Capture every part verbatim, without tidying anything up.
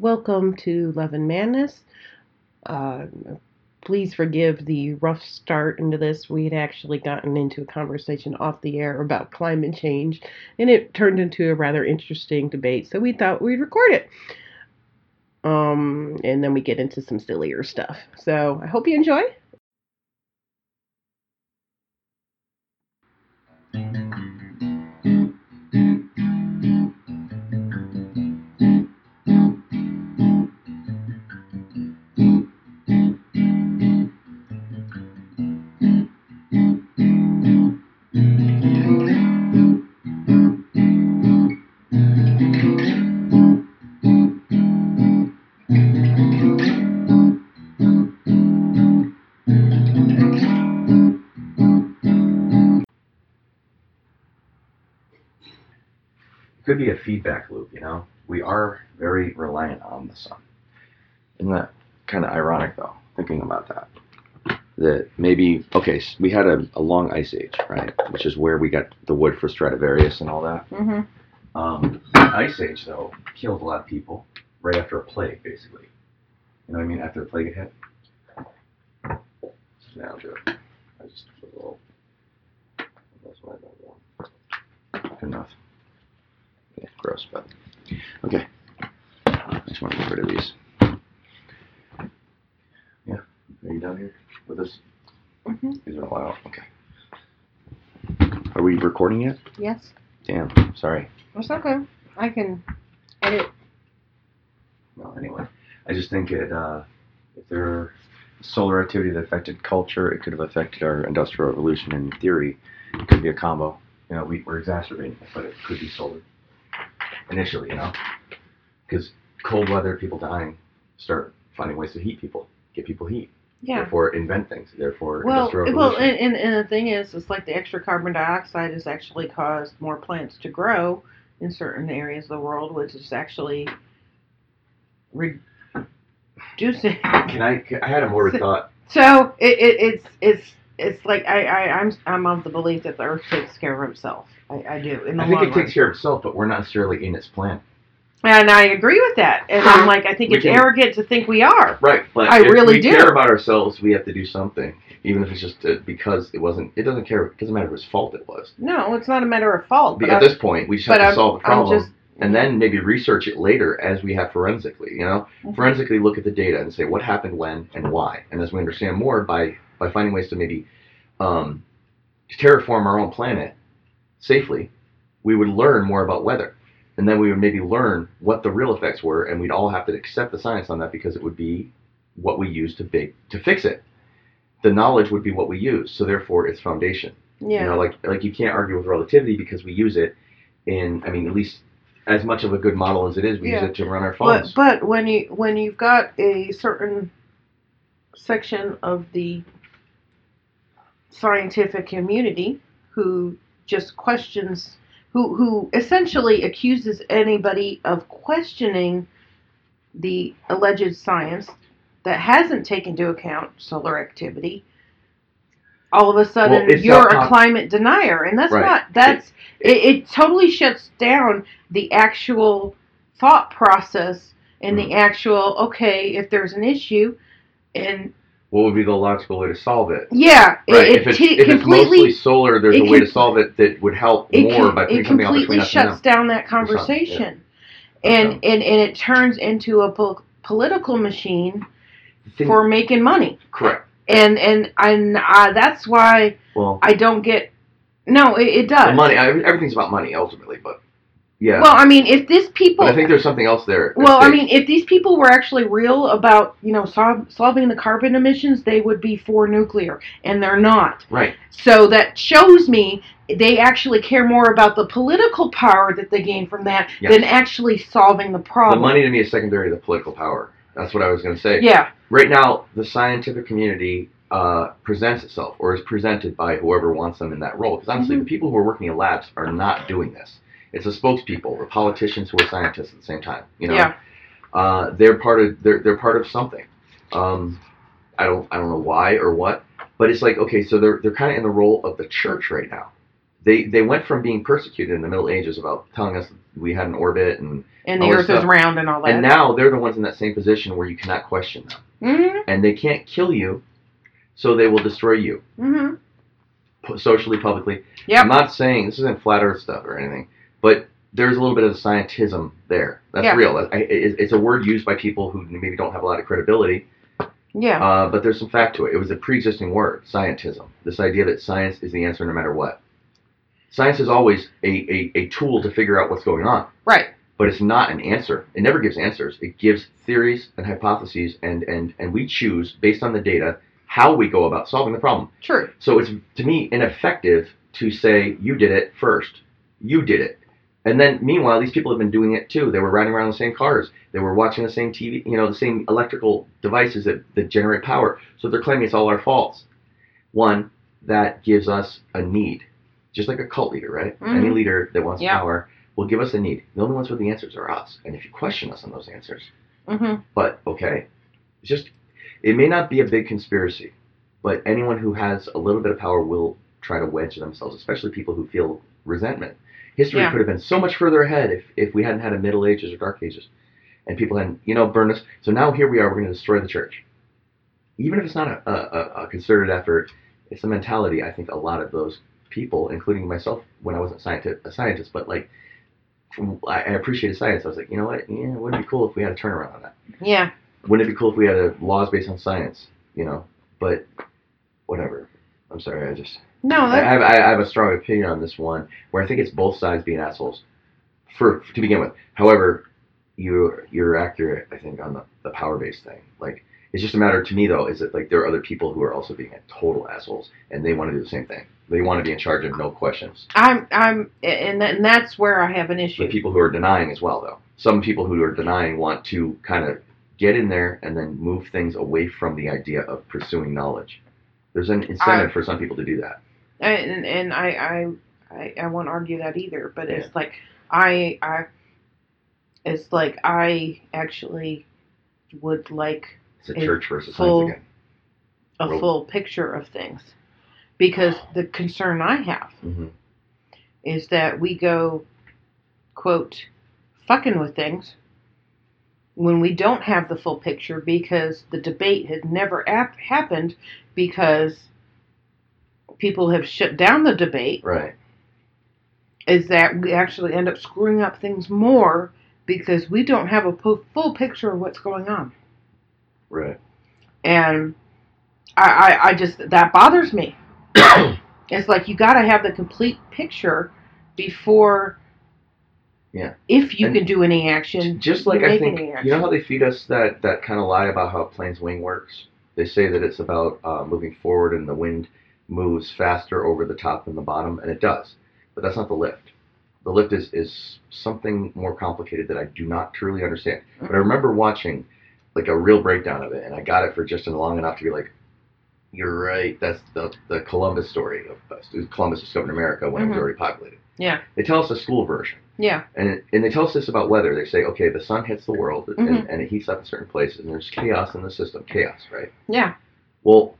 Welcome to Love and Madness. Uh, please forgive the rough start into this. We had actually gotten into a conversation off the air about climate change, and it turned into a rather interesting debate, so we thought we'd record it. Um, and then we get into some sillier stuff. So I hope you enjoy. Could be a feedback loop, you know. We are very reliant on the sun. Isn't that kind of ironic, though, thinking about that? That maybe, okay, so we had a, a long ice age, right, which is where we got the wood for Stradivarius and all that. Mm-hmm. Um, the ice age, though, killed a lot of people right after a plague, basically. You know what I mean? After the plague hit. Yeah, I'll do it. I just put a little... That's what I don't want. Good enough. Yeah, gross, but okay. I just want to get rid of these. Yeah, are you down here with us? Mm-hmm. These are loud. Okay. Are we recording yet? Yes. Damn, sorry. It's okay. I can edit. Well, anyway, I just think it. Uh, if there were solar activity that affected culture, it could have affected our Industrial Revolution. In theory, it could be a combo. You know, we, we're exacerbating it, but it could be solar. Initially, you know, because cold weather, people dying, start finding ways to heat people, get people heat, yeah. Therefore invent things, therefore well, industrial revolution. Well, and, and, and the thing is, it's like the extra carbon dioxide has actually caused more plants to grow in certain areas of the world, which is actually reducing. Can I, can, I had a horrid so, thought. So, it, it, it's, it's, It's like I, I I'm I'm of the belief that the Earth takes care of itself. I, I do. In the I think long it takes run. care of itself, but we're not necessarily in its plan. And I agree with that. And I'm like, I think we it's can, arrogant to think we are. Right. But I if really we do. care about ourselves, we have to do something, even if it's just to, because it wasn't. It doesn't care. It doesn't matter whose fault it was. No, it's not a matter of fault. But at I'm, this point, we just have to I'm, solve the problem, just, and then maybe research it later as we have forensically. You know, mm-hmm. forensically look at the data and say what happened, when, and why. And as we understand more by. By finding ways to maybe um, terraform our own planet safely, we would learn more about weather. And then we would maybe learn what the real effects were, and we'd all have to accept the science on that because it would be what we use to big, to fix it. The knowledge would be what we use, so therefore it's foundation. Yeah. You know, like, like you can't argue with relativity because we use it in, I mean, at least as much of a good model as it is, we yeah. use it to run our phones. But, but when you, when you've got a certain section of the scientific community who just questions, who who essentially accuses anybody of questioning the alleged science that hasn't taken into account solar activity, all of a sudden well, you're a climate denier, and that's right. not that's it, it, it totally shuts down the actual thought process and mm-hmm. the actual okay if there's an issue and what would be the logical way to solve it? Yeah. Right. It, if it's, t- if it's mostly solar, there's a can, way to solve it that would help more can, by putting something on between us. It completely shuts down that conversation. Yeah. And, okay. and and it turns into a po- political machine Think, for making money. Correct. And and, and uh, that's why well, I don't get... No, it, it does. Money. I, everything's about money, ultimately, but... Yeah. Well, I mean, if these people... But I think there's something else there. Well, I mean, if these people were actually real about, you know, sol- solving the carbon emissions, they would be for nuclear, and they're not. Right. So that shows me they actually care more about the political power that they gain from that yes. than actually solving the problem. The money to me is secondary to the political power. That's what I was going to say. Yeah. Right now, the scientific community uh, presents itself, or is presented by whoever wants them in that role. Because honestly, mm-hmm. the people who are working in labs are not doing this. It's the spokespeople, the politicians who are scientists at the same time. You know, yeah. uh, they're part of they're they're part of something. Um, I don't I don't know why or what, but it's like okay, so they're they're kind of in the role of the church right now. They they went from being persecuted in the Middle Ages about telling us we had an orbit and and the Earth is round and all that. And now they're the ones in that same position where you cannot question them, mm-hmm. and they can't kill you, so they will destroy you, mm-hmm. P- socially, publicly. Yep. I'm not saying this isn't flat Earth stuff or anything, but there's a little bit of the scientism there. That's yeah. real. I, it, it's a word used by people who maybe don't have a lot of credibility. Yeah. Uh, but there's some fact to it. It was a pre-existing word, scientism. This idea that science is the answer no matter what. Science is always a, a, a tool to figure out what's going on. Right. But it's not an answer. It never gives answers. It gives theories and hypotheses, and, and, and we choose, based on the data, how we go about solving the problem. True. So it's, to me, ineffective to say, you did it first. You did it. And then, meanwhile, these people have been doing it, too. They were riding around in the same cars. They were watching the same T V, you know, the same electrical devices that, that generate power. So they're claiming it's all our faults. One, that gives us a need. Just like a cult leader, right? Mm-hmm. Any leader that wants yeah. power will give us a need. The only ones with the answers are us. And if you question us on those answers, mm-hmm. but okay, it's just, it may not be a big conspiracy, but anyone who has a little bit of power will try to wedge themselves, especially people who feel resentment. History yeah. could have been so much further ahead if, if we hadn't had a Middle Ages or Dark Ages, and people hadn't, you know, burned us. So now here we are, we're going to destroy the church. Even if it's not a, a, a concerted effort, it's the mentality, I think, a lot of those people, including myself, when I wasn't scientist, a scientist, but like I appreciated science. I was like, you know what? Yeah, wouldn't it be cool if we had a turnaround on that? Yeah. Wouldn't it be cool if we had a laws based on science? You know, but whatever. I'm sorry. I just no. That's... I have I have a strong opinion on this one, where I think it's both sides being assholes for to begin with. However, you you're accurate, I think, on the, the power based thing. Like, it's just a matter to me though, is that like there are other people who are also being total assholes, and they want to do the same thing. They want to be in charge of no questions. I'm, I'm, and, th- and that's where I have an issue. The people who are denying as well, though. Some people who are denying want to kind of get in there and then move things away from the idea of pursuing knowledge. There's an incentive I, for some people to do that. And and I I, I, I won't argue that either. But yeah. it's like I I, it's like I actually would like it's a, a church versus full, science again. A full picture of things. Because the concern I have mm-hmm. is that we go, quote, fucking with things when we don't have the full picture, because the debate had never ap- happened because people have shut down the debate. Right. Is that we actually end up screwing up things more because we don't have a po- full picture of what's going on. Right. And I, I, I just, that bothers me. It's like you got to have the complete picture before, yeah. if you and can do any action. Just like I think, you know how they feed us that, that kind of lie about how a plane's wing works? They say that it's about uh, moving forward and the wind moves faster over the top than the bottom, and it does. But that's not the lift. The lift is, is something more complicated that I do not truly understand. Mm-hmm. But I remember watching like a real breakdown of it, and I got it for just long enough to be like, you're right. That's the the Columbus story of Columbus discovered America when mm-hmm. it was already populated. Yeah. They tell us the school version. Yeah. And and they tell us this about weather. They say, okay, the sun hits the world mm-hmm. and, and it heats up in certain places, and there's chaos in the system. Chaos, right? Yeah. Well,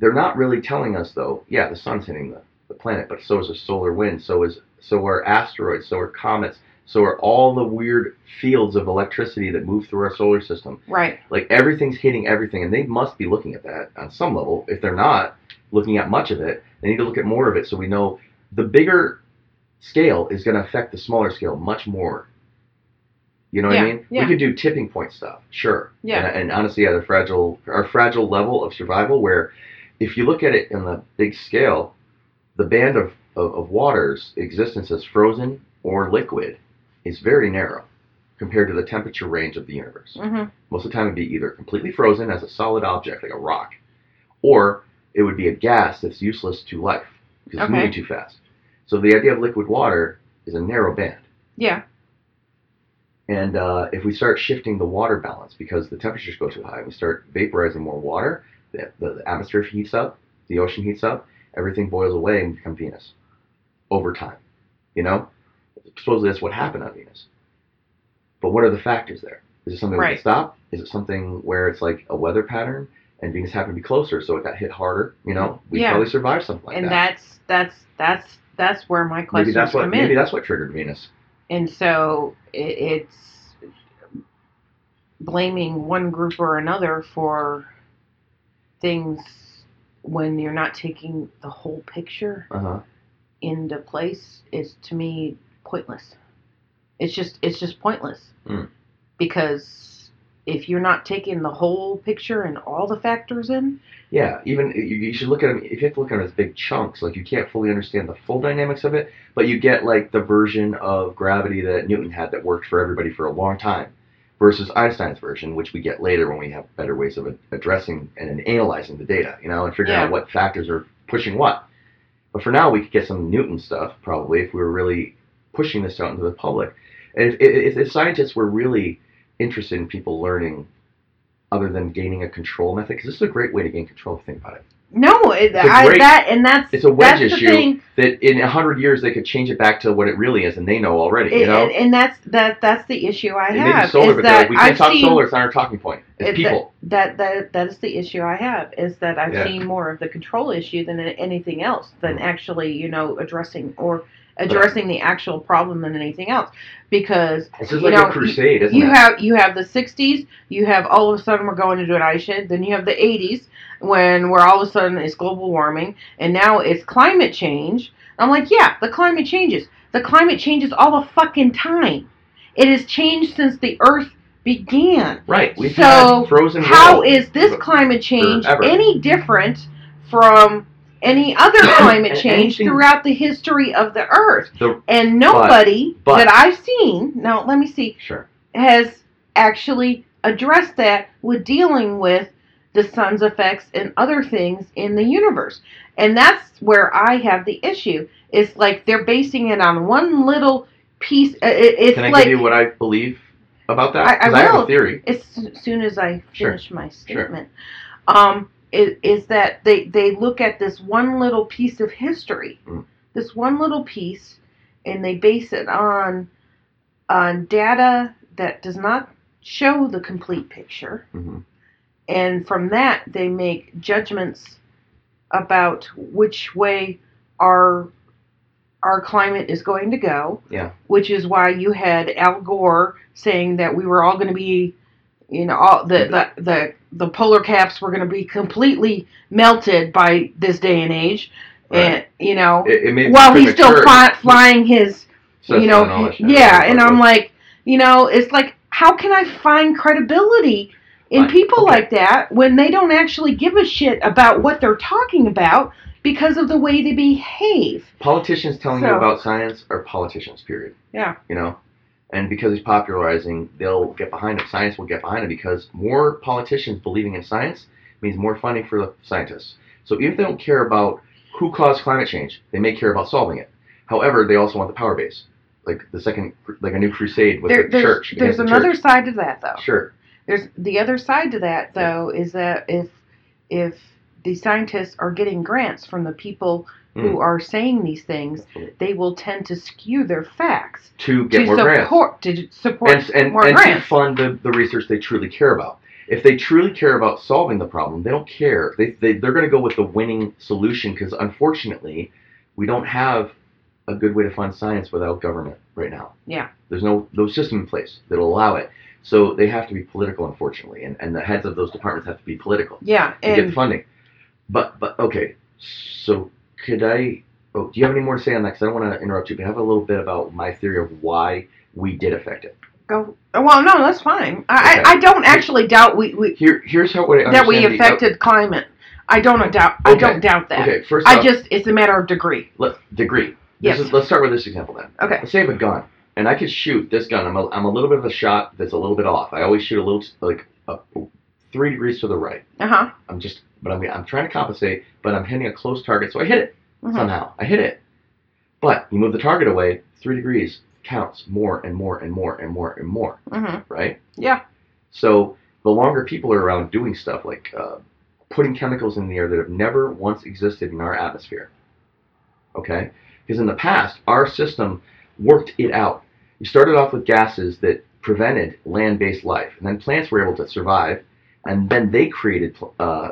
they're not really telling us though. Yeah, the sun's hitting the, the planet, but so is the solar wind. So is so are asteroids. So are comets. So are all the weird fields of electricity that move through our solar system. Right. Like everything's hitting everything, and they must be looking at that on some level. If they're not looking at much of it, they need to look at more of it, so we know the bigger scale is going to affect the smaller scale much more. You know what yeah. I mean? Yeah. We could do tipping point stuff, sure. Yeah. And, and honestly, at a fragile, our fragile level of survival, where if you look at it in the big scale, the band of, of, of water's existence as frozen or liquid is very narrow compared to the temperature range of the universe. Mm-hmm. Most of the time it would be either completely frozen as a solid object, like a rock, or it would be a gas that's useless to life because okay. it's moving too fast. So the idea of liquid water is a narrow band. Yeah. And uh, if we start shifting the water balance because the temperatures go too high, and we start vaporizing more water, the, the, the atmosphere heats up, the ocean heats up, everything boils away and we become Venus over time, you know? Supposedly that's what happened on Venus. But what are the factors there? Is it something right. we can stop? Is it something where it's like a weather pattern and Venus happened to be closer, so it got hit harder? You know, we yeah. probably survived something like and that. And that's that's that's that's where my questions maybe that's what, come in. Maybe that's what triggered Venus. And so it, it's blaming one group or another for things when you're not taking the whole picture uh-huh. into place is, to me, pointless. It's just it's just pointless. Mm. Because if you're not taking the whole picture and all the factors in... Yeah, even you, you should look at them, if you have to look at them as big chunks, like you can't fully understand the full dynamics of it, but you get like the version of gravity that Newton had that worked for everybody for a long time versus Einstein's version, which we get later when we have better ways of addressing and analyzing the data, you know, and figuring yeah. out what factors are pushing what. But for now, we could get some Newton stuff, probably, if we were really pushing this out into the public. And if, if, if scientists were really interested in people learning other than gaining a control method, because this is a great way to gain control, think about it. No, it, great, I, that, and that's It's a wedge that's issue the thing. That in one hundred years they could change it back to what it really is, and they know already, you know? And, and that's that that's the issue I and have. Maybe solar, but that we can't I've talk seen, solar, it's not our talking point. It's it, people. That, that, that is the issue I have, is that I've yeah. seen more of the control issue than anything else, than mm-hmm. actually, you know, addressing or... addressing the actual problem than anything else, because this is you like know, a crusade, isn't you it? have you have the sixties, you have all of a sudden we're going into an ice shed, then you have the eighties when we're all of a sudden it's global warming, and now it's climate change. I'm like, yeah, the climate changes. The climate changes all the fucking time. It has changed since the Earth began. Right. We've so had frozen how is this climate change forever. any different from any other climate change Anything. throughout the history of the Earth. The, and nobody but, but, that I've seen, now let me see, sure. has actually addressed that with dealing with the sun's effects and other things in the universe. And that's where I have the issue. It's like they're basing it on one little piece. It, it's Can I like, give you what I believe about that? I, I, will, I have a theory. As soon as I finish sure. my statement. Sure. Um, is that they, they look at this one little piece of history, mm. this one little piece, and they base it on on data that does not show the complete picture. Mm-hmm. And from that, they make judgments about which way our, our climate is going to go, yeah. which is why you had Al Gore saying that we were all going to be... You know, all the, the the the polar caps were going to be completely melted by this day and age, right. and you know, it, it while he's still fly, flying his, so you know, knowledge yeah. Knowledge. And I'm like, you know, it's like, how can I find credibility in Fine. people okay. like that when they don't actually give a shit about what they're talking about because of the way they behave? Politicians telling so, you about science are politicians, period. Yeah, you know. And because he's popularizing, they'll get behind him. Science will get behind him because more politicians believing in science means more funding for the scientists. So even if they don't care about who caused climate change, they may care about solving it. However, they also want the power base, like the second, like a new crusade with there, the there's, church. There's another the church. side to that, though. Sure. There's the other side to that, though, yeah. is that if if the scientists are getting grants from the people who mm. are saying these things, they will tend to skew their facts to get to more support, grants. To support and, and, more and grants. And to fund the, the research they truly care about. If they truly care about solving the problem, they don't care. They, they, they're going to go with the winning solution because, unfortunately, we don't have a good way to fund science without government right now. Yeah. There's no, no system in place that will allow it. So they have to be political, unfortunately, and, and the heads of those departments have to be political yeah, to and get the funding. But, but okay, so... Could I, oh, do you have any more to say on that? Because I don't want to interrupt you, but I have a little bit about my theory of why we did affect it. Go. Well, no, that's fine. I, okay. I, I don't actually doubt we, we Here, here's how I that we affected the, uh, climate. I don't doubt okay. I don't doubt that. Okay, first off, I just, it's a matter of degree. Let, degree. This yes. Is, let's start with this example then. Okay. Let's say I have a gun, and I could shoot this gun. I'm a, I'm a little bit of a shot that's a little bit off. I always shoot a little, like, a, three degrees to the right. Uh-huh. I'm just... But I mean, I'm trying to compensate, but I'm hitting a close target, so I hit it mm-hmm. somehow. I hit it. But you move the target away, three degrees counts more and more and more and more and more, mm-hmm. right? Yeah. So the longer people are around doing stuff like uh, putting chemicals in the air that have never once existed in our atmosphere, okay? Because in the past, our system worked it out. You started off with gases that prevented land-based life, and then plants were able to survive, and then they created... Uh,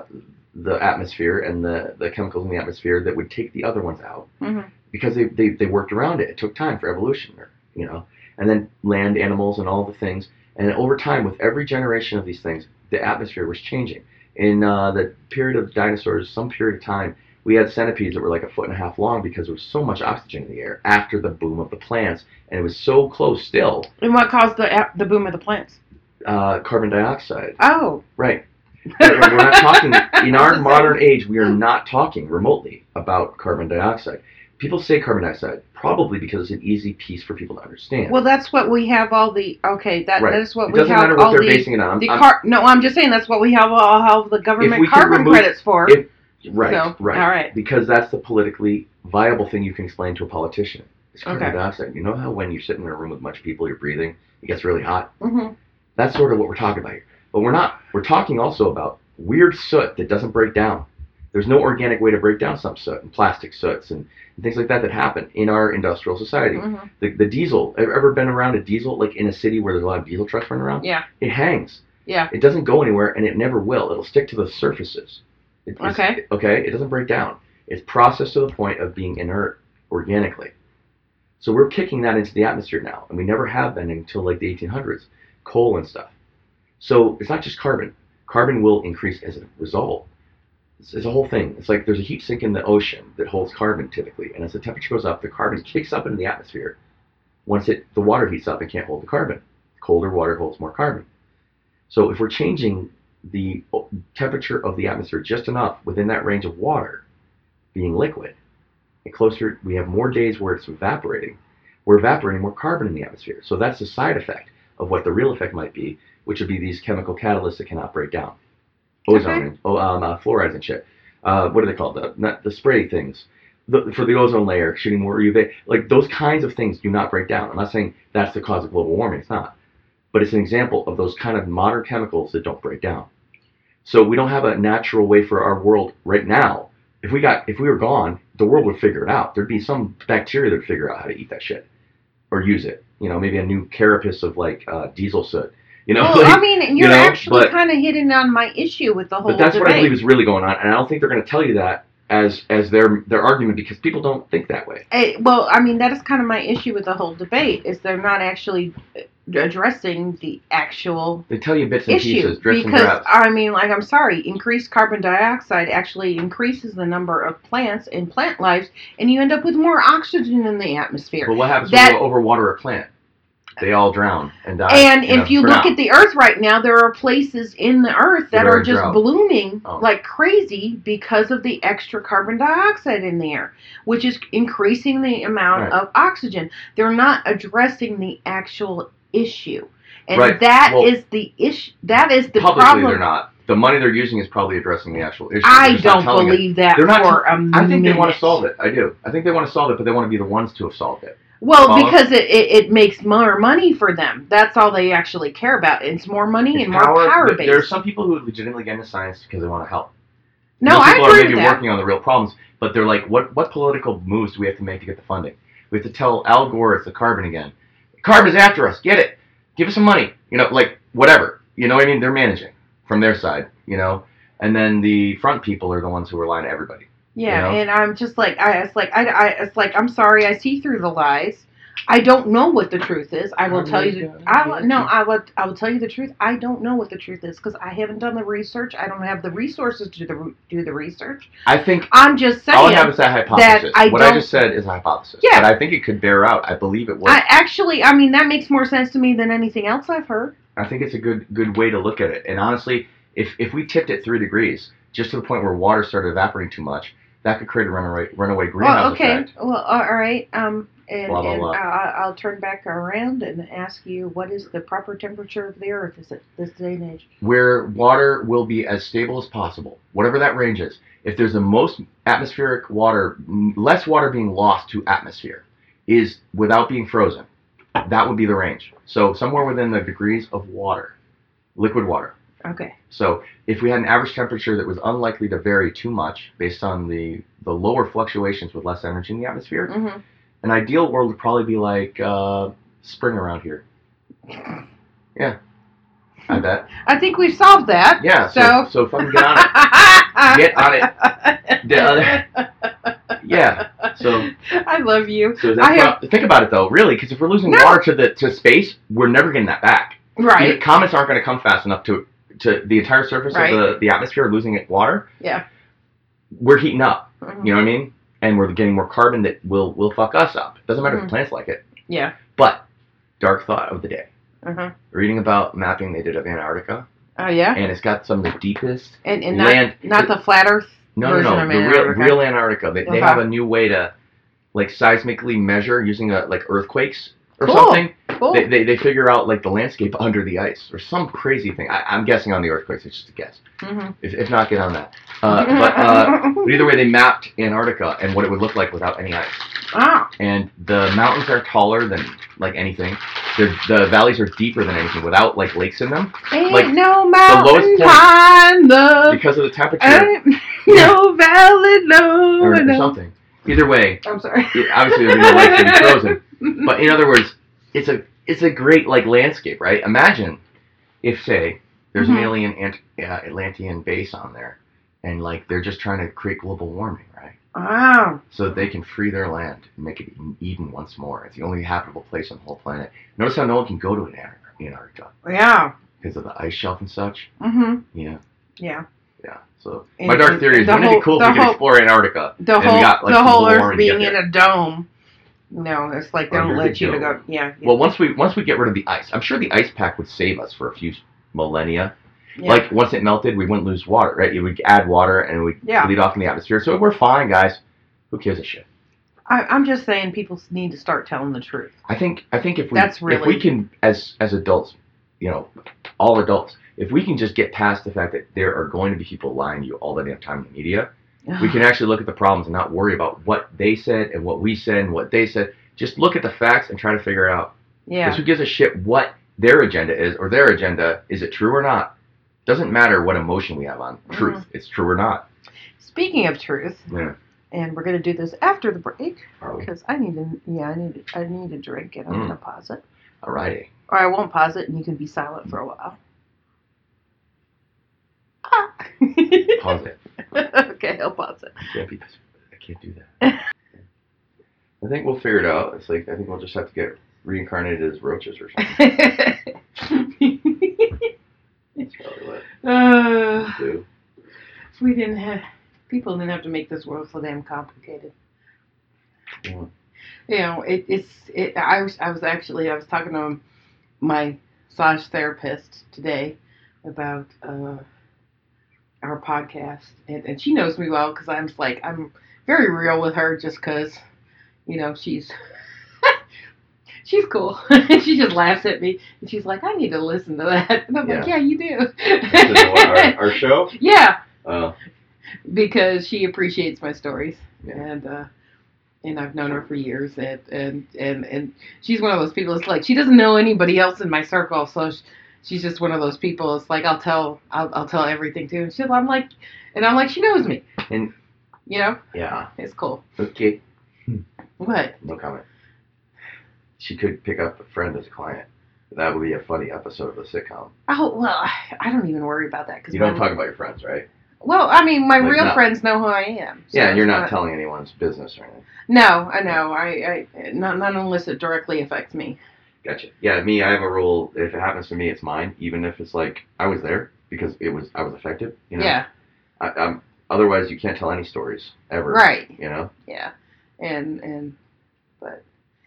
the atmosphere and the, the chemicals in the atmosphere that would take the other ones out. Mm-hmm. because they, they, they worked around it. It took time for evolution, you know, and then land animals and all the things. And over time, with every generation of these things, the atmosphere was changing. In uh, the period of the dinosaurs, some period of time, we had centipedes that were like a foot and a half long because there was so much oxygen in the air after the boom of the plants, and it was so close still. And what caused the the boom of the plants? Uh, carbon dioxide. Oh. Right. But we're not talking, in our modern age, we are not talking remotely about carbon dioxide. People say carbon dioxide probably because it's an easy piece for people to understand. Well, that's what we have all the, okay, that, right. that is what it we have all the... doesn't matter what they're the, basing it on. The I'm, car, no, I'm just saying that's what we have all have the government carbon remove, credits for. If, right, so, right. All right. Because that's the politically viable thing you can explain to a politician. It's carbon okay. dioxide. You know how when you're sitting in a room with much people, you're breathing, it gets really hot? Mm-hmm. That's sort of what we're talking about here. But we're not. We're talking also about weird soot that doesn't break down. There's no organic way to break down some soot and plastic soots and, and things like that that happen in our industrial society. Mm-hmm. The, the diesel, have you ever been around a diesel, like in a city where there's a lot of diesel trucks running around? Yeah. It hangs. Yeah. It doesn't go anywhere, and it never will. It'll stick to the surfaces. It, okay. Okay? It doesn't break down. It's processed to the point of being inert organically. So we're kicking that into the atmosphere now, and we never have been until like the eighteen hundreds, coal and stuff. So it's not just carbon. Carbon will increase as a result. It's, it's a whole thing. It's like there's a heat sink in the ocean that holds carbon typically, and as the temperature goes up, the carbon kicks up into the atmosphere. Once it, the water heats up, it can't hold the carbon. Colder water holds more carbon. So if we're changing the temperature of the atmosphere just enough within that range of water being liquid, and closer, we have more days where it's evaporating. We're evaporating more carbon in the atmosphere. So that's the side effect of what the real effect might be, which would be these chemical catalysts that cannot break down. Ozone, okay. oh, um, uh, fluorides and shit. Uh, what are they called? The, not the spray things. The, for the ozone layer, shooting more U V. Like, those kinds of things do not break down. I'm not saying that's the cause of global warming. It's not. But it's an example of those kind of modern chemicals that don't break down. So we don't have a natural way for our world right now. If we got, if we were gone, the world would figure it out. There'd be some bacteria that would figure out how to eat that shit. Or use it. You know, maybe a new carapace of, like, uh, diesel soot. You know, well, like, I mean, you're you know, actually kind of hitting on my issue with the whole. But that's debate. What I believe is really going on, and I don't think they're going to tell you that as as their their argument because people don't think that way. I, well, I mean, that is kind of my issue with the whole debate is they're not actually addressing the actual. They tell you bits and issue pieces, drips because and drops. I mean, like, I'm sorry, increased carbon dioxide actually increases the number of plants and plant lives, and you end up with more oxygen in the atmosphere. But what happens that, when you overwater a plant? They all drown and die. And you if know, you look now. At the earth right now, there are places in the earth that, that are, are just drought. blooming oh. like crazy because of the extra carbon dioxide in the air, which is increasing the amount right. of oxygen. They're not addressing the actual issue. And right. that well, is the issue. That is the publicly problem. Publicly, they're not. The money they're using is probably addressing the actual issue. I don't believe it. that they're not for t- a minute. I think they want to solve it. I do. I think they want to solve it, but they want to be the ones to have solved it. Well, because it, it, it makes more money for them. That's all they actually care about. It's more money it's and power, more power based. There are some people who legitimately get into science because they want to help. No, Most I agree with that. People are maybe working on the real problems, but they're like, what, what political moves do we have to make to get the funding? We have to tell Al Gore it's the carbon again. Carbon's after us. Get it. Give us some money. You know, like, whatever. You know what I mean? They're managing from their side, you know? And then the front people are the ones who are lying to everybody. Yeah, you know? And I'm just like, I, it's like, I, I, it's like, I'm sorry, I see through the lies. I don't know what the truth is. I will oh tell you, the, I no, I will, I will tell you the truth. I don't know what the truth is because I haven't done the research. I don't have the resources to do the, do the research. I think I'm just saying. All I have is that hypothesis. That I what I just said is a hypothesis. Yeah, but I think it could bear out. I believe it works. I actually, I mean, that makes more sense to me than anything else I've heard. I think it's a good, good way to look at it. And honestly, if if we tipped it three degrees, just to the point where water started evaporating too much. That could create a runaway, runaway greenhouse well, okay. effect. Well, all right. Um, and blah, blah, and blah. I'll, I'll turn back around and ask you, what is the proper temperature of the Earth is at this day and age? Where water will be as stable as possible, whatever that range is. If there's the most atmospheric water, less water being lost to atmosphere, is without being frozen. That would be the range. So somewhere within the degrees of water, liquid water. Okay. So if we had an average temperature that was unlikely to vary too much based on the, the lower fluctuations with less energy in the atmosphere, mm-hmm. an ideal world would probably be like uh, spring around here. Yeah. I bet. I think we've solved that. Yeah. So so, so fucking get on it. Get on it. The other, yeah. So I love you. So I have, think about it though, really, because if we're losing no. water to the to space, we're never getting that back. Right. The comets aren't going to come fast enough to to the entire surface right. of the, the atmosphere losing it water. Yeah. We're heating up. Mm-hmm. You know what I mean? And we're getting more carbon that will will fuck us up. It doesn't matter mm-hmm. if the planets like it. Yeah. But dark thought of the day. Mm-hmm. Reading about mapping they did of Antarctica. Oh, yeah? And it's got some of the deepest and, and land. Not, not the flat earth no, version no, no, of Antarctica. No, the real, real Antarctica. They, okay. they have a new way to, like, seismically measure using, a, like, earthquakes or cool. something. Cool. They, they they figure out, like, the landscape under the ice or some crazy thing. I, I'm guessing on the earthquakes. It's just a guess. Mm-hmm. If, if not, get on that. Uh, but, uh, but either way, they mapped Antarctica and what it would look like without any ice. Ah. And the mountains are taller than, like, anything. The, the valleys are deeper than anything without, like, lakes in them. Ain't like, no mountain high enough. Because of the temperature. Ain't no valley low or, enough. Or something. Either way. I'm sorry. It, obviously, there'll be no lake being frozen. But in other words, it's a it's a great, like, landscape, right? Imagine if, say, there's mm-hmm. an alien Ant- uh, Atlantean base on there. And, like, they're just trying to create global warming, right? Wow. So that they can free their land and make it Eden once more. It's the only habitable place on the whole planet. Notice how no one can go to Antarctica. Yeah. Because of the ice shelf and such. Mm-hmm. Yeah. Yeah. Yeah. So and my dark theory is wouldn't whole, it be cool if we could whole, explore Antarctica? The and whole, we got, like, the whole Earth being in a dome. No, it's like they don't let you to go. Yeah, yeah. Well, once we once we get rid of the ice, I'm sure the ice pack would save us for a few millennia. Yeah. Like, once it melted, we wouldn't lose water, right? You would add water, and it would yeah. bleed off in the atmosphere. So we're fine, guys. Who cares a shit? I, I'm just saying people need to start telling the truth. I think I think if we That's really... if we can, as as adults, you know, all adults, if we can just get past the fact that there are going to be people lying to you all the damn time in the media, we can actually look at the problems and not worry about what they said and what we said and what they said. Just look at the facts and try to figure it out. Yeah. Because who gives a shit what their agenda is or their agenda? Is it true or not? Doesn't matter what emotion we have on truth. Mm. It's true or not. Speaking of truth, yeah. and we're going to do this after the break because I need a yeah I need I need a drink and I'm mm. going to pause it. Alrighty. Or I won't pause it and you can be silent for a while. Ah. Pause it. Okay, I'll pause it. I can't be. I can't do that. I think we'll figure it out. It's like I think we'll just have to get reincarnated as roaches or something. That's probably what uh, do. We didn't have people didn't have to make this world so damn complicated. Yeah. You know, it, it's it. I was I was actually I was talking to my massage therapist today about uh, our podcast, and, and she knows me well because I'm like I'm very real with her just because you know she's. She's cool. She just laughs at me. And she's like, I need to listen to that. And I'm yeah. like, yeah, you do. our, our show? Yeah. Oh. Because she appreciates my stories. Yeah. And uh, and I've known her for years. And, and, and, and she's one of those people that's like, she doesn't know anybody else in my circle. So she, she's just one of those people. It's like, I'll tell I'll, I'll tell everything to. And she's, I'm like, and I'm like, she knows me. And you know? Yeah. It's cool. Okay. What? No comment. She could pick up a friend as a client. That would be a funny episode of a sitcom. Oh, well, I don't even worry about that. Cause you don't talk about your friends, right? Well, I mean, my like real not, friends know who I am. So yeah, and you're not, not telling anyone's business or anything. No, I know. I, I not, not unless it directly affects me. Gotcha. Yeah, me, I have a rule. If it happens to me, it's mine. Even if it's like, I was there because it was I was affected. You know? Yeah. I, I'm, otherwise, you can't tell any stories ever. Right. You know? Yeah. And, and but...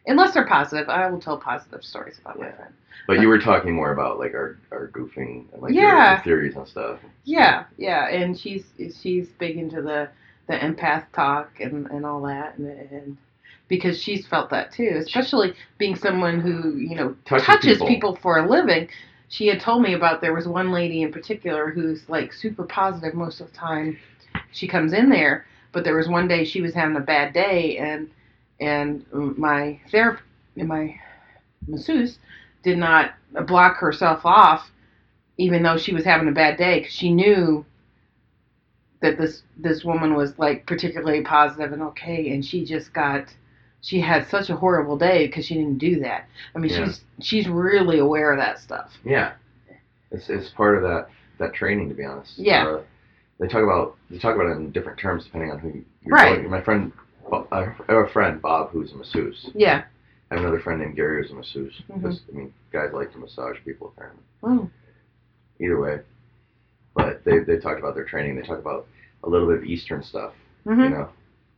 Unless they're positive, I will tell positive stories about yeah. my friend. But, but you were talking more about like our, our goofing and like yeah. your, your theories and stuff. Yeah, yeah, and she's she's big into the, the empath talk and, and all that, and, and because she's felt that too, especially being someone who you know touches, touches people. people for a living. She had told me about there was one lady in particular who's like super positive most of the time. She comes in there, but there was one day she was having a bad day and. And my therap- my masseuse did not block herself off, even though she was having a bad day, because she knew that this this woman was like particularly positive and okay. And she just got she had such a horrible day because she didn't do that. I mean, yeah. she's she's really aware of that stuff. Yeah, it's it's part of that, that training, to be honest. Yeah, or they talk about they talk about it in different terms depending on who you're right. talking. My friend I have a friend, Bob, who's a masseuse. Yeah. I have another friend named Gary who's a masseuse. Because, mm-hmm. I mean, guys like to massage people, apparently. Wow. Either way. But they they talked about their training. They talk about a little bit of Eastern stuff, mm-hmm. you know,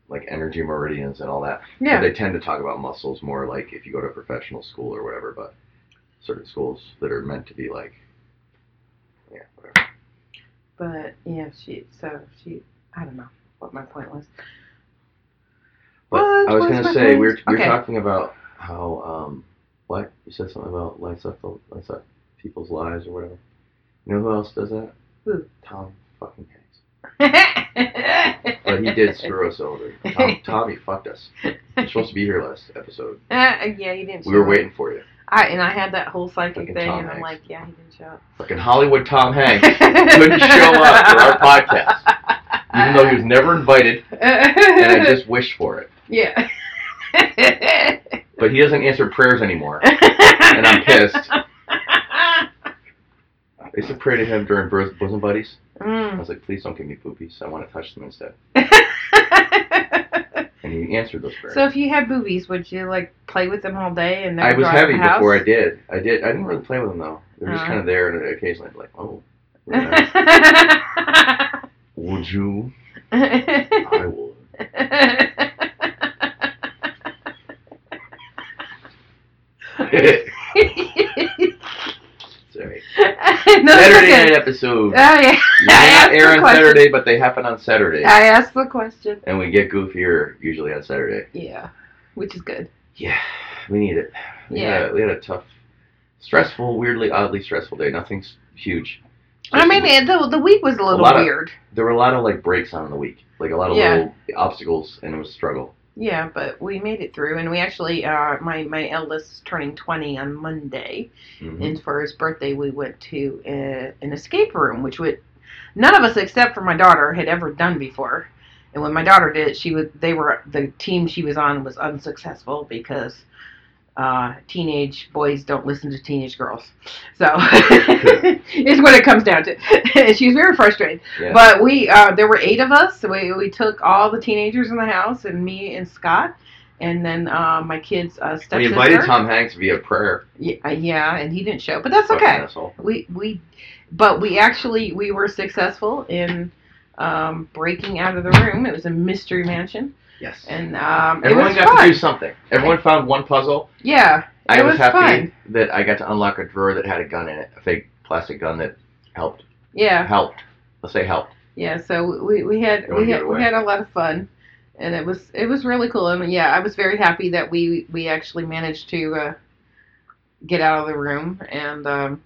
like energy meridians and all that. Yeah. But they tend to talk about muscles more, like, if you go to a professional school or whatever, but certain schools that are meant to be, like, yeah, whatever. But, yeah, she, so she, I don't know what my point was. But what I was going to say, point? we were, we were okay. talking about how, um, what? You said something about lights up, lights up people's lives or whatever. You know who else does that? Who? Tom fucking Hanks. But he did screw us over. Tom, Tommy fucked us. You're supposed to be here last episode. Uh, yeah, he didn't show up. We were waiting for you. I, and I had that whole psychic fucking thing, Tom and Hanks. I'm like, yeah, he didn't show up. Fucking Hollywood Tom Hanks couldn't show up for our podcast. Even though he was never invited, and I just wished for it. Yeah. But he doesn't answer prayers anymore, and I'm pissed. I used to pray to him during bosom buddies. Mm. I was like, please don't give me boobies. I want to touch them instead. And he answered those prayers. So if you had boobies, would you like play with them all day and never I was heavy before I did. I did. I didn't really play with them though. They were uh-huh. just kind of there, and occasionally I'd be like, oh. Yeah. Would you? I would. Sorry. No, Saturday night episode. Oh, yeah. They not air on question. Saturday, but they happen on Saturday. I asked the question. And we get goofier usually on Saturday. Yeah. Which is good. Yeah. We need it. We yeah. Had a, we had a tough, stressful, weirdly, oddly stressful day. Nothing's huge. Just I mean, week. the the week was a little a weird. Of, there were a lot of, like, breaks on in the week. Like, a lot of yeah. little obstacles, and it was a struggle. Yeah, but we made it through, and we actually, uh, my, my eldest is turning twenty on Monday, mm-hmm. and for his birthday, we went to a, an escape room, which would, none of us except for my daughter had ever done before, and when my daughter did it, she would, they were, the team she was on was unsuccessful because... Uh, teenage boys don't listen to teenage girls. So, is what it comes down to. She was very frustrated. Yeah. But we, uh, there were eight of us. So we, we took all the teenagers in the house, and me and Scott, and then uh, my kids' uh, stepsister. We invited Tom Hanks via prayer. Yeah, yeah, and he didn't show, but that's okay. We we, but we actually we were successful in um, breaking out of the room. It was a mystery mansion. Yes. And um, everyone got fun. to do something. Everyone found one puzzle. Yeah. I was, was happy fun. that I got to unlock a drawer that had a gun in it, a fake plastic gun that helped. Yeah. Helped. Let's say helped. Yeah. So we we had we had, we had a lot of fun, and it was it was really cool. And yeah, I was very happy that we we actually managed to uh, get out of the room, and um,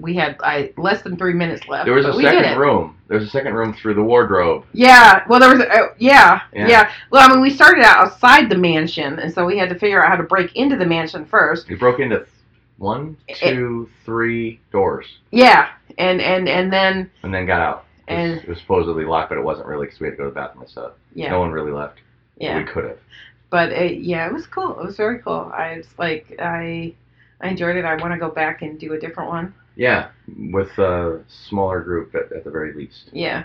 we had I less than three minutes left. There was a second room. There was a second room through the wardrobe. Yeah. Well, there was. A, uh, yeah, yeah. Yeah. Well, I mean, we started out outside the mansion, and so we had to figure out how to break into the mansion first. We broke into one, two, it, three doors. Yeah, and and and then. And then got out. It was, and it was supposedly locked, but it wasn't really because we had to go to the bathroom and stuff. Yeah. No one really left. Yeah. We could have. But it, yeah, it was cool. It was very cool. I was like I. I enjoyed it. I want to go back and do a different one. Yeah, with a smaller group at, at the very least. Yeah.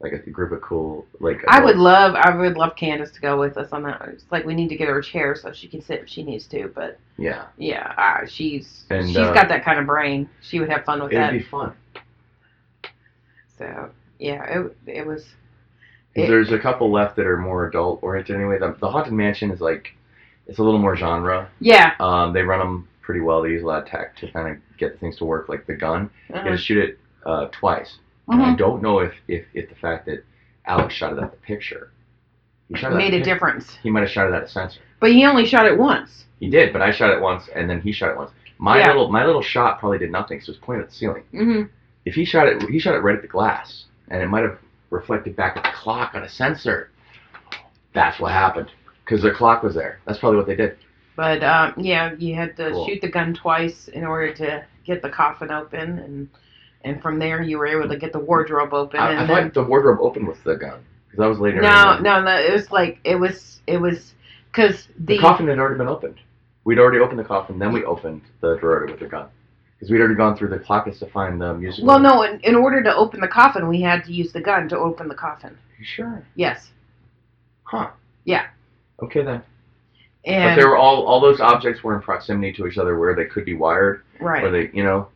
Like a group of cool, like... Adults. I would love, I would love Candace to go with us on that. It's like we need to get her a chair so she can sit if she needs to, but... Yeah. Yeah, uh, she's and, she's uh, got that kind of brain. She would have fun with it'd that. It'd be fun. So, yeah, it, it was... It, there's a couple left that are more adult-oriented anyway. The, the Haunted Mansion is like, it's a little more genre. Yeah. Um, they run them... pretty well. They use a lot of tech to kind of get things to work, like the gun. Uh-huh. You got to shoot it uh, twice. Uh-huh. And I don't know if, if, if the fact that Alex shot it at the picture he shot made a picture. difference. He might have shot it at a sensor. But he only shot it once. He did, but I shot it once, and then he shot it once. My yeah. little my little shot probably did nothing, so it was pointed at the ceiling. Mm-hmm. If he shot it, he shot it right at the glass, and it might have reflected back at the clock on a sensor. That's what happened, because the clock was there. That's probably what they did. But, um, yeah, you had to cool. shoot the gun twice in order to get the coffin open, and and from there you were able to get the wardrobe open. I, and I then, thought the wardrobe opened with the gun, because that was later. No, in no, no, it was like, it was, it was, because the... The coffin had already been opened. We'd already opened the coffin, then we opened the drawer with the gun. Because we'd already gone through the clockets to find the music. Well, no, in, in order to open the coffin, we had to use the gun to open the coffin. Are you sure? Yes. Huh. Yeah. Okay then. And but they were all all those objects were in proximity to each other where they could be wired. Right. Or they, you know.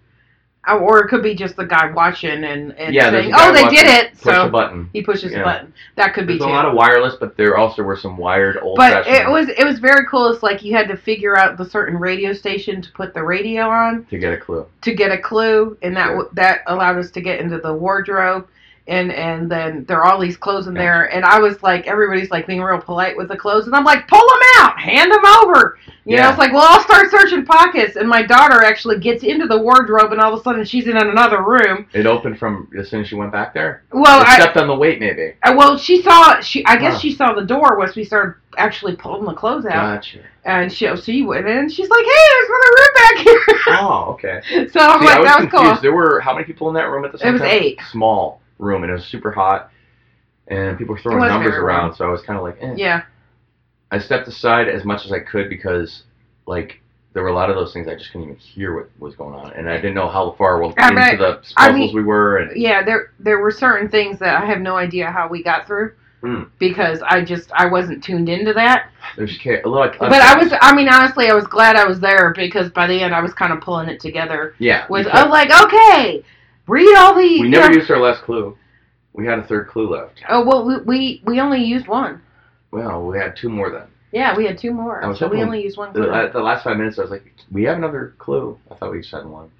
Or it could be just the guy watching and, and yeah, saying, "Oh, they did it!" So button. He pushes yeah. a button. That could There's be too. There's a lot of wireless, but there also were some wired old. But it was it was very cool. It's like you had to figure out the certain radio station to put the radio on to get a clue. To get a clue, and that sure. that allowed us to get into the wardrobe, and and then there are all these clothes in there, and I was like, everybody's like being real polite with the clothes, and I'm like, pull them out, hand them over. You yeah. know, it's like, well, I'll start searching pockets, and my daughter actually gets into the wardrobe, and all of a sudden she's in another room. It opened from as soon as she went back there. Well, it I stepped on the weight, maybe. I, well, she saw. She, I guess, huh. she saw the door once we started actually pulling the clothes out. Gotcha. And she, she went in. And she's like, "Hey, there's another room back here." Oh, okay. So I'm See, like, I was that was confused. Cool. There were how many people in that room at the same time? It was time? eight. Small room, and it was super hot, and people were throwing numbers around. Warm. So I was kind of like, eh. yeah. I stepped aside as much as I could because, like, there were a lot of those things I just couldn't even hear what was going on, and I didn't know how far into I, the puzzles I mean, we were. And yeah, there there were certain things that I have no idea how we got through mm. because I just I wasn't tuned into that. There's a lot. But I was I mean honestly I was glad I was there because by the end I was kind of pulling it together. Yeah. With I was like, okay, read all the. We never know. Used our last clue. We had a third clue left. Oh well, we we, we only used one. Well, we had two more then. Yeah, we had two more. So we only used one clue. The, the last five minutes, I was like, we have another clue. I thought we just had one.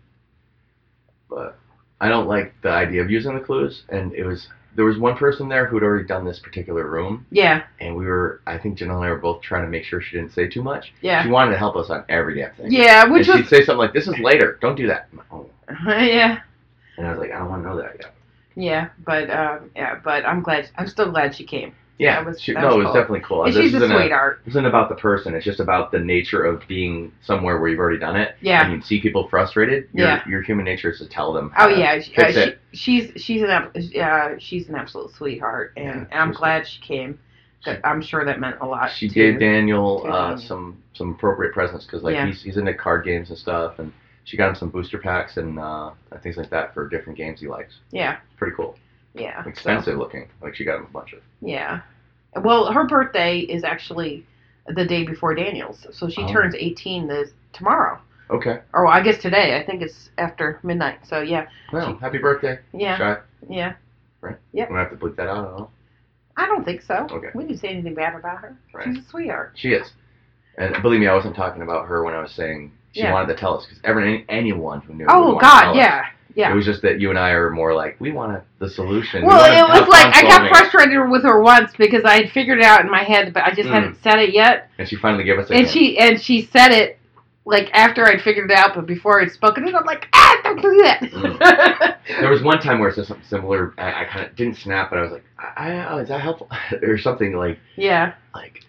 But I don't like the idea of using the clues. And it was there was one person there who had already done this particular room. Yeah. And we were, I think Janelle and I were both trying to make sure she didn't say too much. Yeah. She wanted to help us on every damn thing. Yeah, which and was... she'd say something like, this is later. Don't do that. Oh. Yeah. And I was like, I don't want to know that yet. Yeah, but, um, yeah, but I'm glad, I'm still glad she came. Yeah, was, she, no, was it was cool. definitely cool. And this she's a sweetheart. It isn't about the person. It's just about the nature of being somewhere where you've already done it. Yeah. And you see people frustrated. Your, yeah. Your human nature is to tell them. Oh, yeah. She, uh, she, she's she's an, uh, she's an absolute sweetheart. And, yeah, and I'm glad she came. She, I'm sure that meant a lot. She to, gave Daniel, to Daniel. Uh, some, some appropriate presents because like, yeah. he's, he's into card games and stuff. And she got him some booster packs and uh, things like that for different games he likes. Yeah. Pretty cool. Yeah. Expensive so. Looking. Like, she got him a bunch of. Yeah. Well, her birthday is actually the day before Daniel's. So she oh. turns eighteen this, tomorrow. Okay. Or, well, I guess today. I think it's after midnight. So, yeah. Well, she, happy birthday. Yeah. Shot. Yeah. Right? Yeah. We don't have to bleep that out at all. I don't think so. Okay. We didn't say anything bad about her. Right. She's a sweetheart. She is. And believe me, I wasn't talking about her when I was saying she yeah. wanted to tell us. Because everyone, anyone who knew Oh, God, yeah. Us. Yeah. It was just that you and I are more like, we want the solution. Well, we it was like, I got frustrated with her once because I had figured it out in my head, but I just mm. hadn't said it yet. And she finally gave us a and hint. She, and she said it, like, after I'd figured it out, but before I'd spoken it, I'm like, ah, don't do that. Mm. There was one time where it said something similar. I, I kind of didn't snap, but I was like, I, I, is that helpful? Or something like. Yeah. Like.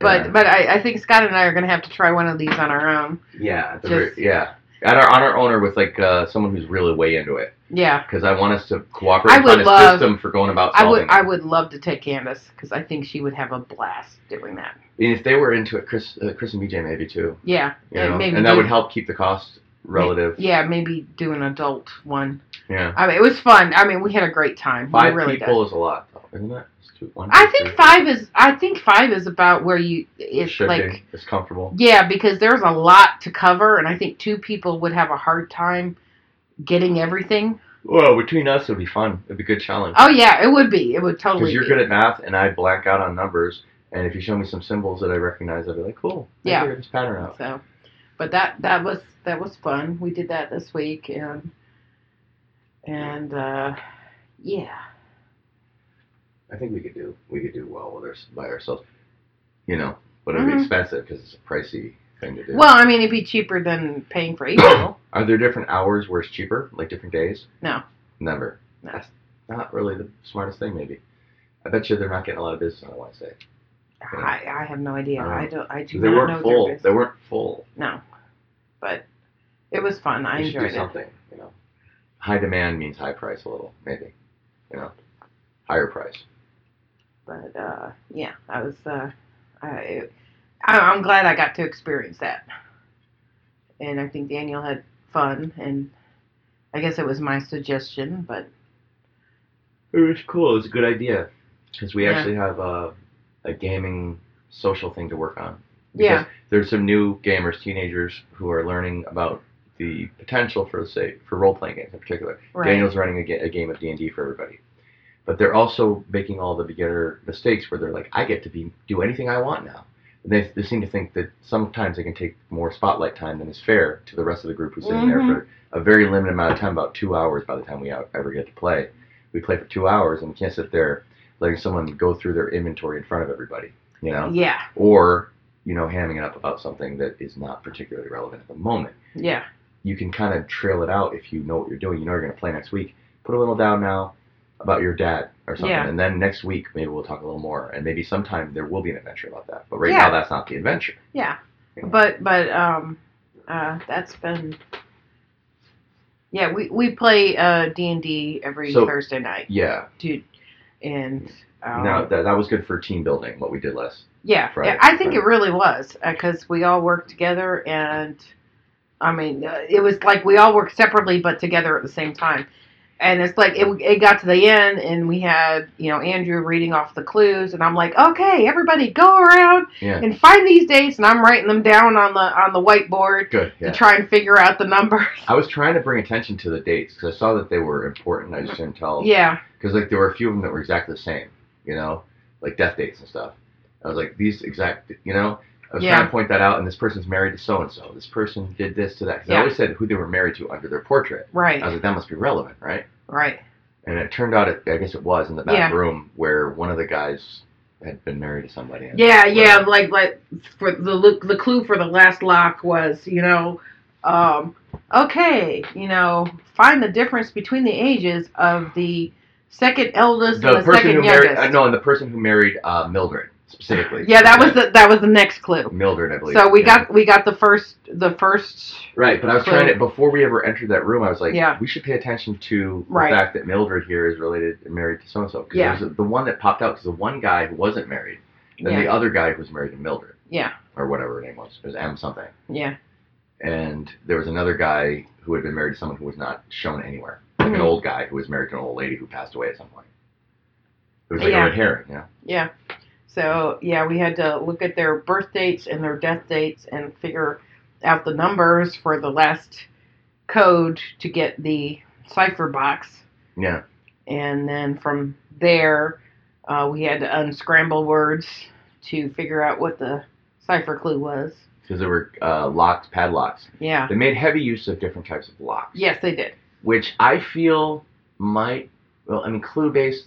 But uh, but I, I think Scott and I are going to have to try one of these on our own. Yeah. Just, very, yeah. At our, on our own or with, like, uh, someone who's really way into it. Yeah. Because I want us to cooperate and find a system for going about solving it. I would, I would love to take Candace, because I think she would have a blast doing that. And if they were into it, Chris uh, Chris and B J maybe, too. Yeah. You know? Maybe and that do, would help keep the cost relative. Yeah, maybe do an adult one. Yeah. I mean, it was fun. I mean, we had a great time. Five really people did. Is a lot, though, isn't it? One, two, I think three. five is. I think five is about where you. It's Should like be. It's comfortable. Yeah, because there's a lot to cover, and I think two people would have a hard time getting everything. Well, between us, it'd be fun. It'd be a good challenge. Oh yeah, it would be. It would totally. Because you're be. Good at math, and I black out on numbers. And if you show me some symbols that I recognize, I'd be like, cool. I yeah. Figure this pattern out. So, but that that was that was fun. We did that this week, and and uh, yeah. I think we could do we could do well with our, by ourselves, you know, but it'd mm-hmm. be expensive because it's a pricey thing to do. Well, I mean, it'd be cheaper than paying for eight people. Are there different hours where it's cheaper, like different days? No. Never. No. That's not really the smartest thing, maybe. I bet you they're not getting a lot of business on Wednesday. You know? I I have no idea. Um, I don't. I do they not weren't know full. Their business. They weren't full. No, but it was fun. I we enjoyed should do it. Something, you know, high demand means high price a little, maybe, you know, higher price. But, uh, yeah, I was, uh, I, I'm glad I got to experience that. And I think Daniel had fun, and I guess it was my suggestion, but. It was cool. It was a good idea. Because we yeah. actually have a, a gaming social thing to work on. Because yeah. There's some new gamers, teenagers, who are learning about the potential for, say, for role-playing games in particular. Right. Daniel's running a, ga- a game of D and D for everybody. But they're also making all the beginner mistakes where they're like, I get to be do anything I want now. And they, they seem to think that sometimes they can take more spotlight time than is fair to the rest of the group who's sitting mm-hmm. there for a very limited amount of time, about two hours by the time we out, ever get to play. We play for two hours, and we can't sit there letting someone go through their inventory in front of everybody, you know? Yeah. Or... you know, hamming it up about something that is not particularly relevant at the moment. Yeah. You can kind of trail it out if you know what you're doing. You know you're going to play next week. Put a little down now about your dad or something. Yeah. And then next week, maybe we'll talk a little more. And maybe sometime there will be an adventure about that. But right yeah. now, that's not the adventure. Yeah. You know? But, but, um, uh, that's been... Yeah, we, we play uh, D and D every so, Thursday night. Yeah. Dude. And... Um, no, that, that was good for team building, what we did last Yeah, Friday, yeah I think Friday. It really was, because uh, we all worked together, and, I mean, uh, it was like we all worked separately, but together at the same time. And it's like, it it got to the end, and we had, you know, Andrew reading off the clues, and I'm like, okay, everybody go around yeah. and find these dates, and I'm writing them down on the on the whiteboard good, yeah. to try and figure out the numbers. I was trying to bring attention to the dates, because I saw that they were important, I just didn't tell. Yeah. Because, like, there were a few of them that were exactly the same. You know, like death dates and stuff. I was like, these exact, you know, I was yeah. trying to point that out. And this person's married to so-and-so. This person did this to that. Because yeah. I always said who they were married to under their portrait. Right. I was like, that must be relevant, right? Right. And it turned out, it, I guess it was in the back yeah. room where one of the guys had been married to somebody. Yeah, yeah. Like, like for the the clue for the last lock was, you know, um, okay, you know, find the difference between the ages of the second eldest the and the second youngest. Married, uh, no, and the person who married uh, Mildred specifically. Yeah, that was the that was the next clue. Mildred, I believe. So we yeah. got we got the first the first. Right, but I was clue. trying to before we ever entered that room. I was like, yeah. we should pay attention to the right. fact that Mildred here is related and married to so and so. Yeah. It was the one that popped out because the one guy who wasn't married, then yeah. the other guy who was married to Mildred. Yeah. Or whatever her name was, it was M something. Yeah. And there was another guy who had been married to someone who was not shown anywhere. Like an old guy who was married to an old lady who passed away at some point. It was like yeah. a red herring, you know? Yeah. So, yeah, we had to look at their birth dates and their death dates and figure out the numbers for the last code to get the cipher box. Yeah. And then from there, uh, we had to unscramble words to figure out what the cipher clue was. Because there were uh, locks, padlocks. Yeah. They made heavy use of different types of locks. Yes, they did. Which I feel might, well, I mean, clue-based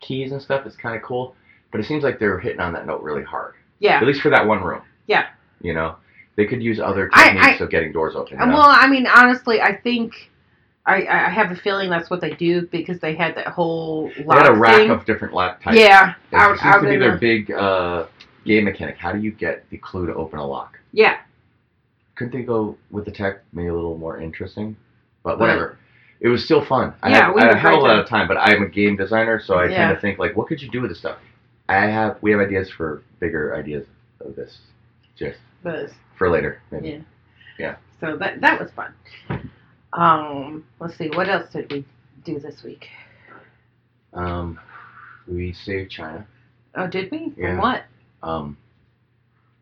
keys and stuff is kind of cool, but it seems like they're hitting on that note really hard. Yeah. At least for that one room. Yeah. You know? They could use other techniques I, I, of getting doors open. You know? Well, I mean, honestly, I think, I, I have a feeling that's what they do, because they had that whole lock They had a rack thing. of different lock types. Yeah. It seems to be their big uh, game mechanic. How do you get the clue to open a lock? Yeah. Couldn't they go with the tech maybe a little more interesting? But whatever. But, It was still fun. I yeah, had, we I had a lot of time, but I'm a game designer, so I yeah. tend to think, like, what could you do with this stuff? I have, we have ideas for bigger ideas of this, just Buzz. for later, maybe. Yeah. yeah. So that that was fun. Um, let's see, what else did we do this week? Um, we saved China. Oh, did we? Yeah. From what? Um,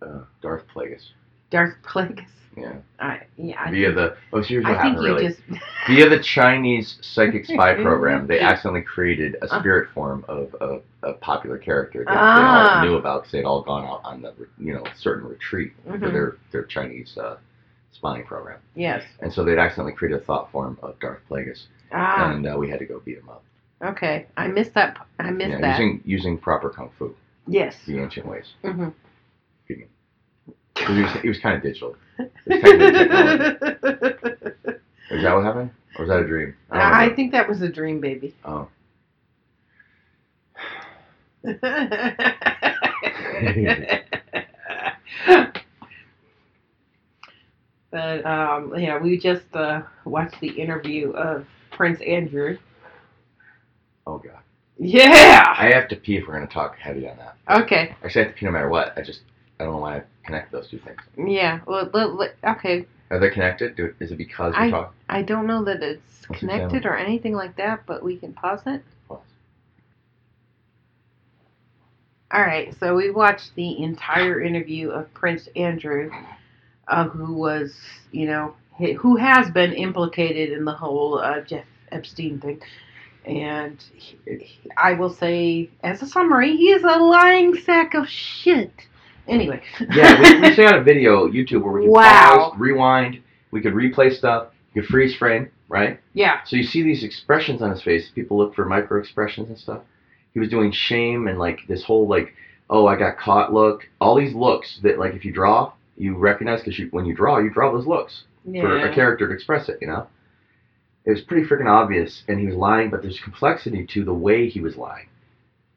uh, Darth Plagueis. Darth Plagueis. Yeah. Uh, yeah. I via think, the oh, so here's what I happened really. Just... via the Chinese psychic spy program, they accidentally created a spirit uh, form of a, a popular character that uh, they all knew about because they'd all gone out on the you know certain retreat mm-hmm. for their their Chinese uh, spying program. Yes. And so they'd accidentally created a thought form of Darth Plagueis, ah. and uh, we had to go beat him up. Okay, I missed that. I missed yeah, that using using proper kung fu. Yes. The ancient ways. Mm-hmm. Excuse me. Because it was, it was kind of digital. It was kind of digital. Is that what happened? Or was that a dream? I, I think that was a dream, baby. Oh. But, um, yeah, we just uh, watched the interview of Prince Andrew. Oh, God. Yeah! I have to pee if we're going to talk heavy on that. Okay. Actually, I have to pee no matter what. I just... I don't know why I connect those two things. Yeah. Well, let, let, okay. Are they connected? Do, is it because we talk? I don't know that it's Let's connected examine. or anything like that, but we can pause it. Pause. All right, so we watched the entire interview of Prince Andrew, uh, who was, you know, who has been implicated in the whole uh, Jeff Epstein thing. And he, he, I will say, as a summary, he is a lying sack of shit. Anyway. Yeah, we, we shot a video YouTube where we can wow. pause, rewind, we could replay stuff, you could freeze frame, right? Yeah. So you see these expressions on his face. People look for micro expressions and stuff. He was doing shame and, like, this whole, like, oh, I got caught look. All these looks that, like, if you draw, you recognize because you, when you draw, you draw those looks yeah. for a character to express it, you know? It was pretty freaking obvious, and he was lying, but there's complexity to the way he was lying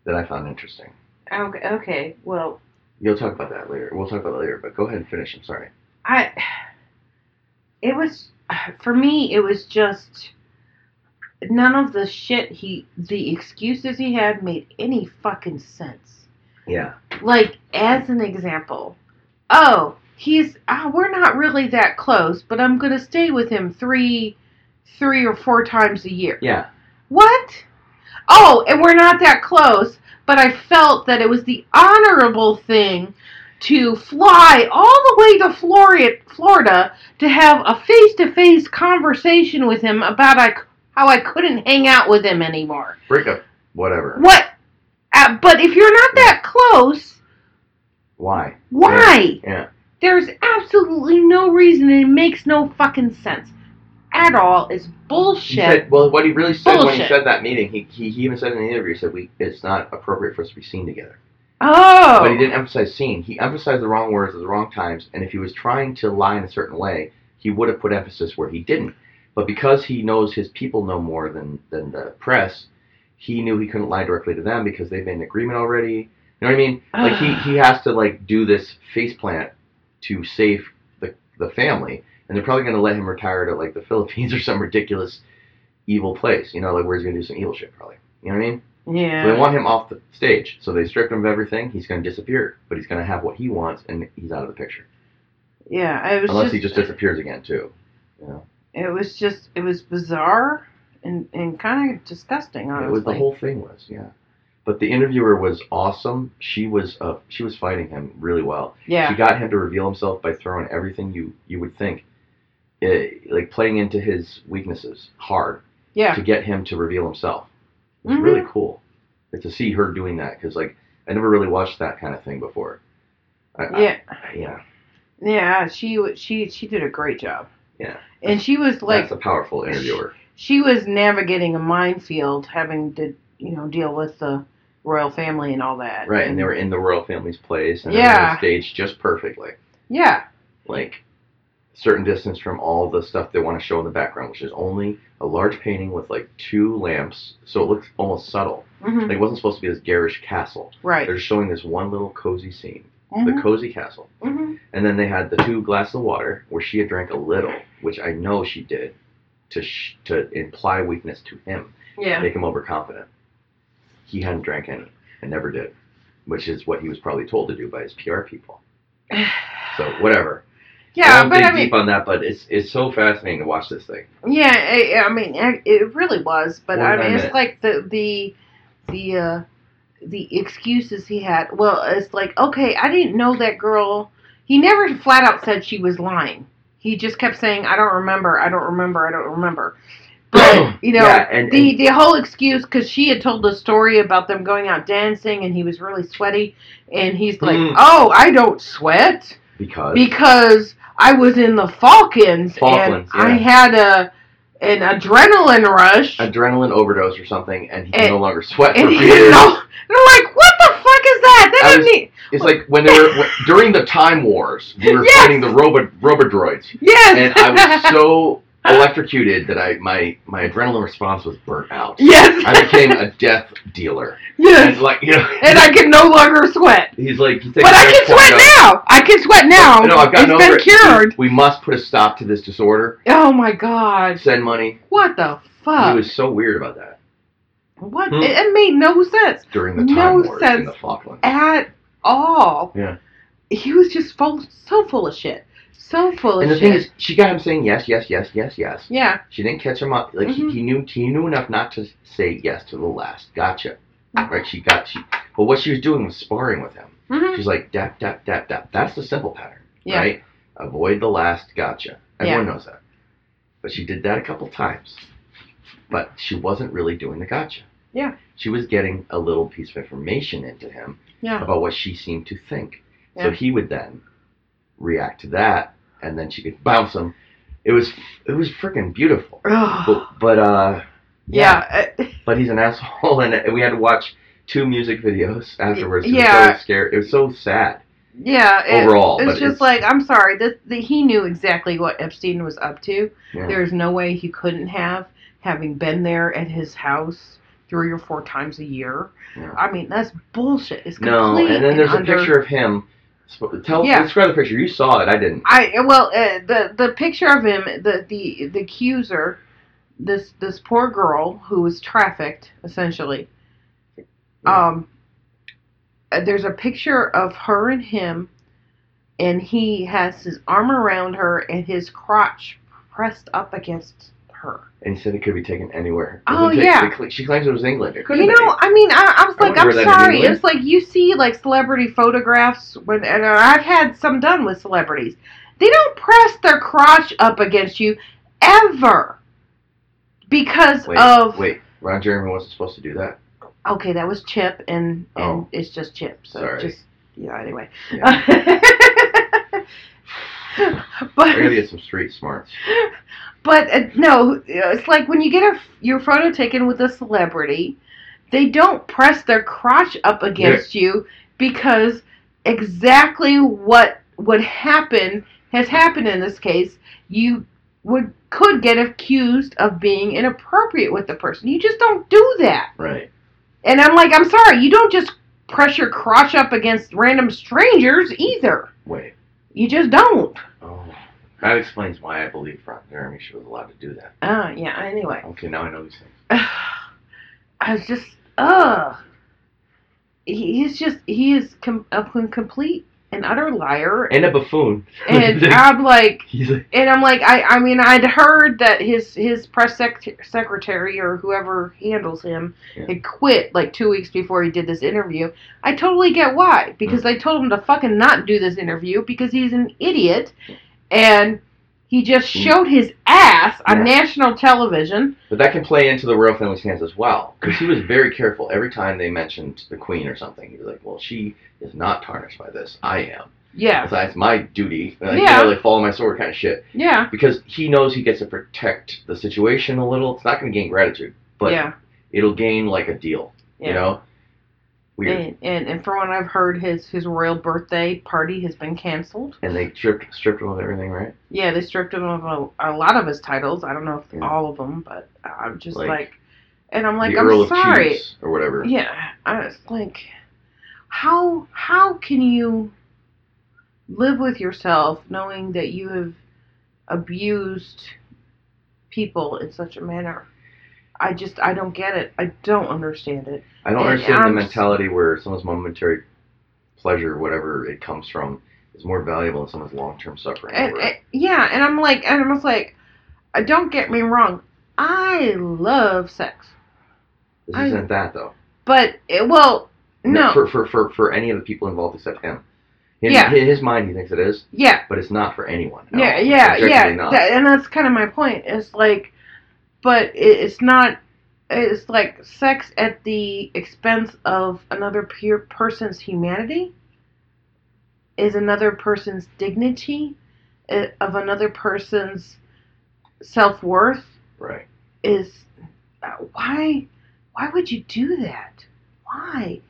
that I found interesting. Okay, okay, well... You'll talk about that later. We'll talk about it later, but go ahead and finish. I'm sorry. I... It was... For me, it was just... None of the shit he... The excuses he had made any fucking sense. Yeah. Like, as an example... Oh, he's... Oh, we're not really that close, but I'm gonna stay with him three... Three or four times a year. Yeah. What? Oh, and we're not that close, but I felt that it was the honorable thing to fly all the way to Florida, Florida to have a face-to-face conversation with him about I, how I couldn't hang out with him anymore. Break up. Whatever. What? Uh, but if you're not that close... Why? Why? Yeah. yeah. There's absolutely no reason, and it makes no fucking sense. At all is bullshit. He said, well, what he really said bullshit. When he said that meeting, he, he he even said in the interview, he said we it's not appropriate for us to be seen together. Oh. But he didn't emphasize seen. He emphasized the wrong words at the wrong times, and if he was trying to lie in a certain way, he would have put emphasis where he didn't. But because he knows his people know more than, than the press, he knew he couldn't lie directly to them because they've made an agreement already. You know what I mean? Uh. Like, he, he has to, like, do this faceplant to save the the family. And they're probably going to let him retire to, like, the Philippines or some ridiculous evil place, you know, like, where he's going to do some evil shit, probably. You know what I mean? Yeah. So they want him off the stage. So they strip him of everything. He's going to disappear. But he's going to have what he wants, and he's out of the picture. Yeah, I was Unless just, he just disappears again, too. You know? It was just, it was bizarre and, and kind of disgusting, honestly. It was, the whole thing was, yeah. But the interviewer was awesome. She was uh, she was fighting him really well. Yeah. She got him to reveal himself by throwing everything you, you would think. It, like, playing into his weaknesses hard yeah. to get him to reveal himself. It was mm-hmm. really cool to see her doing that because, like, I never really watched that kind of thing before. I, yeah. I, yeah. Yeah, she, she, she did a great job. Yeah. And she was, like... That's a powerful interviewer. She, she was navigating a minefield, having to, you know, deal with the royal family and all that. Right, and, and they were in the royal family's place and yeah. they were staged just perfectly. Yeah. Like... certain distance from all the stuff they want to show in the background, which is only a large painting with, like, two lamps, so it looks almost subtle. Mm-hmm. Like, it wasn't supposed to be this garish castle. Right. They're showing this one little cozy scene, mm-hmm. the cozy castle. Mm-hmm. And then they had the two glasses of water, where she had drank a little, which I know she did, to sh- to imply weakness to him, yeah. make him overconfident. He hadn't drank any, and never did, which is what he was probably told to do by his P R people. So, whatever. Yeah, I but I mean, deep on that, but it's it's so fascinating to watch this thing. Yeah, I, I mean, I, it really was, but I mean, it's like the the the uh, the excuses he had. Well, it's like, okay, I didn't know that girl. He never flat out said she was lying. He just kept saying, I don't remember, I don't remember, I don't remember. But you know, yeah, and, the and, the whole excuse because she had told the story about them going out dancing and he was really sweaty, and he's like, mm. oh, I don't sweat because because. I was in the Falklands, Falklands and yeah. I had a an adrenaline rush. Adrenaline overdose or something, and he and, can no longer sweat and for years. You know, and I'm like, what the fuck is that? That doesn't mean... It's like when they were... when, during the Time Wars, we were yes. fighting the robo, robodroids. Yes! And I was so electrocuted that I my, my adrenaline response was burnt out. Yes! I became a death dealer. Yes! And, like, you know, and I can no longer sweat. He's like... But I can sweat now! I can sweat now! No, I've gotten over it. It's been cured. We must put a stop to this disorder. Oh my god. Send money. What the fuck? He was so weird about that. What? Hmm? It, it made no sense. During the Time Wars in the Falklands. No sense at all. Yeah. He was just full, so full of shit. So full of shit. And the thing is, she got him saying yes, yes, yes, yes, yes. Yeah. She didn't catch him up. Like, mm-hmm. he, he knew he knew enough not to say yes to the last. Gotcha. Right, she got she But what she was doing was sparring with him. Mm-hmm. She's like, dap, dap, dap, dap. That's the simple pattern, yeah. right? Avoid the last gotcha. Everyone yeah. knows that. But she did that a couple times. But she wasn't really doing the gotcha. Yeah. She was getting a little piece of information into him yeah. about what she seemed to think. Yeah. So he would then react to that, and then she could bounce him. It was it was freaking beautiful. but, but, uh... Yeah. yeah. But he's an asshole, and we had to watch two music videos afterwards. It yeah. was so scary. It was so sad. Yeah. It, overall. It's just it's, like, I'm sorry. This, the, he knew exactly what Epstein was up to. Yeah. There's no way he couldn't have, having been there at his house three or four times a year. Yeah. I mean, that's bullshit. It's complete. No, and then there's and a under, picture of him. Tell, yeah. Describe the picture. You saw it. I didn't. I Well, uh, the, the picture of him, the, the, the accuser... This this poor girl who was trafficked, essentially. Yeah. Um, there's a picture of her and him, and he has his arm around her and his crotch pressed up against her. And he said it could be taken anywhere. Oh, take, yeah. She claims it was England. It could you know, been. I mean, I, I was like, I I'm sorry. It's like you see, like, celebrity photographs, when, and I've had some done with celebrities. They don't press their crotch up against you ever. Because wait, of... Wait, Ron Jeremy wasn't supposed to do that. Okay, that was Chip, and, and oh. it's just Chip. So Sorry. Just, you know, anyway. Yeah, anyway. But I gotta get some street smarts. But, uh, no, it's like when you get a, your photo taken with a celebrity, they don't press their crotch up against yeah. you because exactly what would happen has happened in this case. You... would could get accused of being inappropriate with the person. You just don't do that. Right. And I'm like, I'm sorry, you don't just press your crotch up against random strangers either. Wait. You just don't. Oh. That explains why I believe Ron Jeremy she was allowed to do that. Oh, uh, yeah, anyway. Okay, now I know these things. I was just, ugh. He's just, he is com- a complete... an utter liar and, and a buffoon, and I'm like, like, and I'm like, I, I mean, I'd heard that his his press sec- secretary or whoever handles him yeah. had quit like two weeks before he did this interview. I totally get why, because mm. I told him to fucking not do this interview because he's an idiot, and he just showed his ass on yeah. national television. But that can play into the royal family's hands as well, because he was very careful every time they mentioned the queen or something. He was like, well, she is not tarnished by this. I am. Yeah. Besides, it's my duty. Like, yeah. You know, like, follow my sword kind of shit. Yeah. Because he knows he gets to protect the situation a little. It's not going to gain gratitude, but yeah. it'll gain, like, a deal, yeah. you know? Weird. And, and and from what I've heard, his, his royal birthday party has been canceled. And they stripped stripped him of everything, right? Yeah, they stripped him of a, a lot of his titles. I don't know if yeah. all of them, but I'm just like, like and I'm like, the I'm Earl sorry, of Chiefs or whatever. Yeah, I was like, how how can you live with yourself knowing that you have abused people in such a manner? I just, I don't get it. I don't understand it. I don't and understand I'm the mentality where someone's momentary pleasure, whatever it comes from, is more valuable than someone's long-term suffering. And, and, yeah, and I'm like, and I'm just like, don't get me wrong. I love sex. This I, isn't that, though. But, it, well, no. no. For, for, for, for any of the people involved except him. In yeah. his mind, he thinks it is. Yeah. But it's not for anyone. No. Yeah, yeah, yeah. That, and that's kind of my point. It's like... But it's not, it's like sex at the expense of another peer person's humanity, is another person's dignity, of another person's self-worth. Right. Is, why, why would you do that? Why?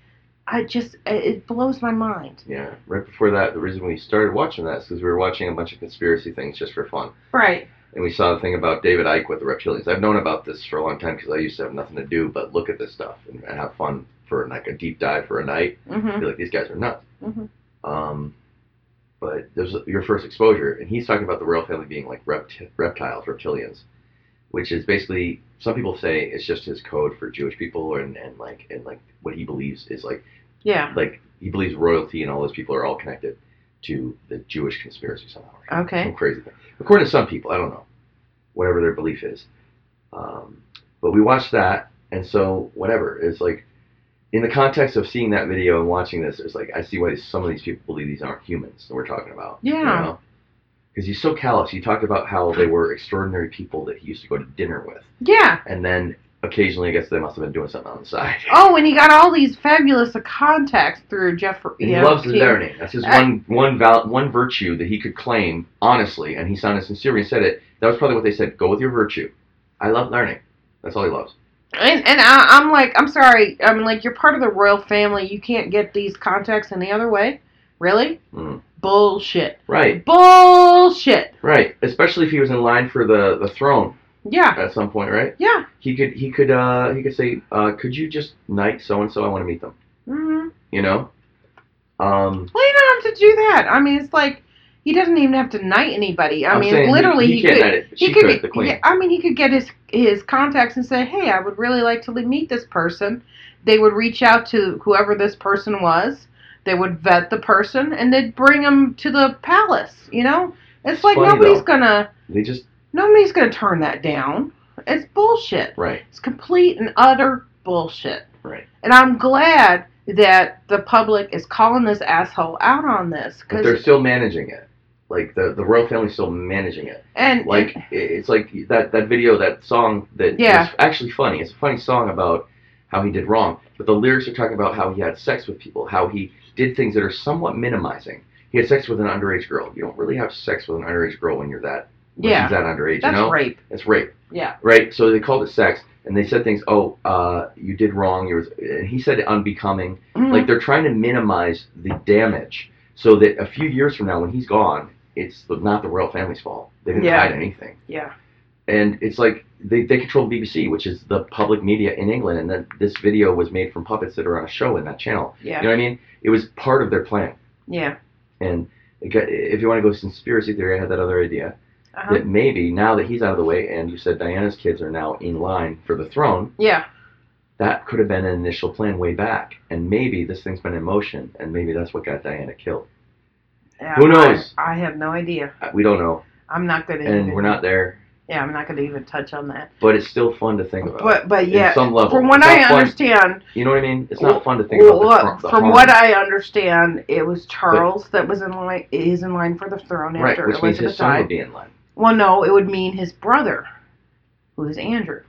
I just, it blows my mind. Yeah. Right before that, the reason we started watching that is because we were watching a bunch of conspiracy things just for fun. Right. And we saw the thing about David Icke with the reptilians. I've known about this for a long time because I used to have nothing to do but look at this stuff and have fun for like a deep dive for a night. Mm-hmm. I feel like these guys are nuts. Mm-hmm. Um, but there's your first exposure. And he's talking about the royal family being like repti- reptiles, reptilians, which is basically, some people say it's just his code for Jewish people and, and like and like what he believes is like, yeah, like he believes royalty and all those people are all connected to the Jewish conspiracy somehow. Right? Okay. Some crazy thing. According to some people, I don't know, whatever their belief is. Um, but we watched that, and so whatever. It's like, in the context of seeing that video and watching this, it's like, I see why some of these people believe these aren't humans that we're talking about. Yeah. You know? Because he's so callous. He talked about how they were extraordinary people that he used to go to dinner with. Yeah. And then occasionally, I guess they must have been doing something on the side. Oh, and he got all these fabulous contacts through Jeffrey. And he know, loves learning. That's his uh, one one val- one virtue that he could claim, honestly. And he sounded sincere and said it. That was probably what they said. Go with your virtue. I love learning. That's all he loves. And, and I, I'm like, I'm sorry. I mean, like, you're part of the royal family. You can't get these contacts any other way? Really? Mm. Bullshit. Right. Bullshit. Right. Especially if he was in line for the, the throne. Yeah. At some point, right? Yeah. He could he could uh he could say, uh, could you just knight so and so? I want to meet them. Mm-hmm. You know? Um Well, you don't have to do that. I mean, it's like he doesn't even have to knight anybody. I I'm mean literally he, he, he can't could, knight it. She he could, could the queen. Yeah, I mean he could get his his contacts and say, hey, I would really like to meet this person. They would reach out to whoever this person was. They would vet the person, and they'd bring them to the palace, you know? It's, it's like funny, nobody's going to... They just... Nobody's going to turn that down. It's bullshit. Right. It's complete and utter bullshit. Right. And I'm glad that the public is calling this asshole out on this. Cause but they're still managing it. Like, the, the royal family's still managing it. And... Like, and, it's like that, that video, that song that yeah. is actually funny. It's a funny song about how he did wrong. But the lyrics are talking about how he had sex with people, how he... did things that are somewhat minimizing. He had sex with an underage girl. You don't really have sex with an underage girl when you're that, when yeah. she's that underage. That's you know? rape. That's rape. Yeah. Right? So they called it sex, and they said things, oh, uh, you did wrong. You was, and he said unbecoming. Mm-hmm. Like, they're trying to minimize the damage so that a few years from now, when he's gone, it's the, not the royal family's fault. They didn't yeah. hide anything. Yeah. And it's like, they, they control the B B C, which is the public media in England, and then this video was made from puppets that are on a show in that channel. Yeah. You know what I mean? It was part of their plan. Yeah. And it got, if you want to go conspiracy theory, I had that other idea. Uh-huh. That maybe, now that he's out of the way, and you said Diana's kids are now in line for the throne. Yeah. That could have been an initial plan way back. And maybe this thing's been in motion, and maybe that's what got Diana killed. Yeah, who knows? I, I have no idea. We don't know. I'm not good at it. And we're not there. Yeah, I'm not going to even touch on that. But it's still fun to think about. But, but yeah, some level. From what I fun, understand... You know what I mean? It's not fun to think well, about look, the, the From harm. What I understand, it was Charles but, that was in line, is in line for the throne right, after Elizabeth died. Right, which means his son would be in line. Well, no, it would mean his brother, who is Andrew.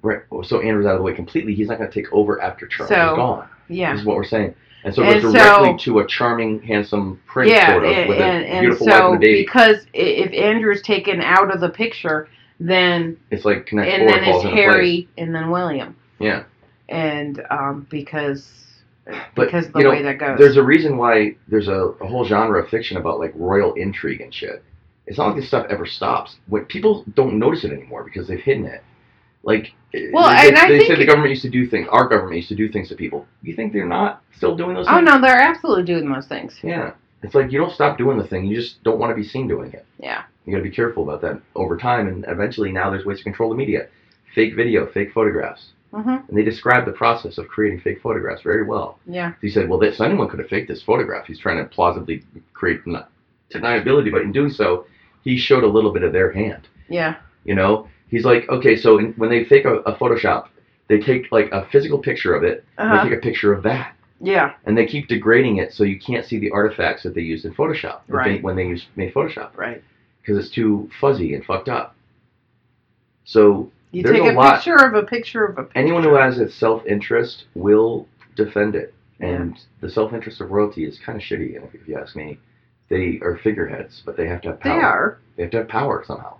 Right, well, so Andrew's out of the way completely. He's not going to take over after Charles so, is gone. Yeah. This is what we're saying. And so it goes directly so, to a charming, handsome prince, yeah, sort of, and, with a and, beautiful and so wife and a baby. Because if Andrew's taken out of the picture, then... It's like Connect Four falls into place. And then it's Harry, and then William. Yeah. And um, because but, because of the way know, that goes. There's a reason why there's a, a whole genre of fiction about, like, royal intrigue and shit. It's not like this stuff ever stops. When people don't notice it anymore because they've hidden it. Like, well, they, and I they think said the government used to do things, our government used to do things to people. You think they're not still doing those things? Oh, no, they're absolutely doing those things. Yeah. It's like you don't stop doing the thing, you just don't want to be seen doing it. Yeah. You got to be careful about that over time, and eventually now there's ways to control the media. Fake video, fake photographs. Mm-hmm. And they described the process of creating fake photographs very well. Yeah. He said, well, this anyone could have faked this photograph. He's trying to plausibly create deniability, but in doing so, he showed a little bit of their hand. Yeah. You know? He's like, okay, so in, when they fake a, a Photoshop, they take, like, a physical picture of it, uh-huh. and they take a picture of that. Yeah. And they keep degrading it so you can't see the artifacts that they used in Photoshop. Right. They, when they use, made Photoshop. Right. Because it's too fuzzy and fucked up. So, you there's take a, a lot, picture of a picture of a picture. Anyone who has a self-interest will defend it. And yeah. the self-interest of royalty is kind of shitty, and if you ask me. They are figureheads, but they have to have power. They are. They have to have power somehow.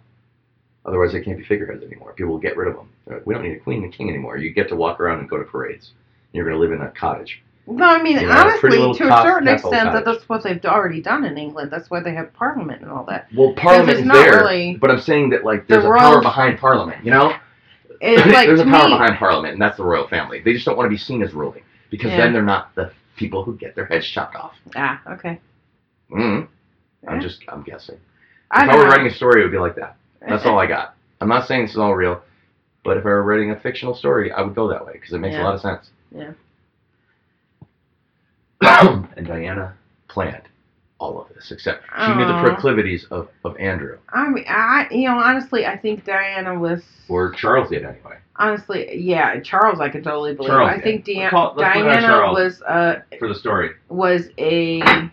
Otherwise, they can't be figureheads anymore. People will get rid of them. Like, we don't need a queen and king anymore. You get to walk around and go to parades. And you're going to live in a cottage. No, I mean, you know, honestly, a to a certain extent, that that's what they've already done in England. That's why they have Parliament and all that. Well, Parliament is there, really, but I'm saying that, like, there's the a royal... power behind Parliament, you know? It's like there's a power me... behind Parliament, and that's the royal family. They just don't want to be seen as ruling, because yeah. then they're not the people who get their heads chopped off. Ah, okay. Mm-hmm. Yeah. I'm just, I'm guessing. I if I were know. writing a story, it would be like that. That's all I got. I'm not saying this is all real, but if I were writing a fictional story, I would go that way, because it makes yeah. a lot of sense. Yeah. And Diana planned all of this, except she Aww. knew the proclivities of, of Andrew. I mean, I, you know, honestly, I think Diana was... Or Charles did, anyway. Honestly, yeah, Charles I could totally believe. Charles I did. think Dia- call, Diana was... Uh, for the story. Was a...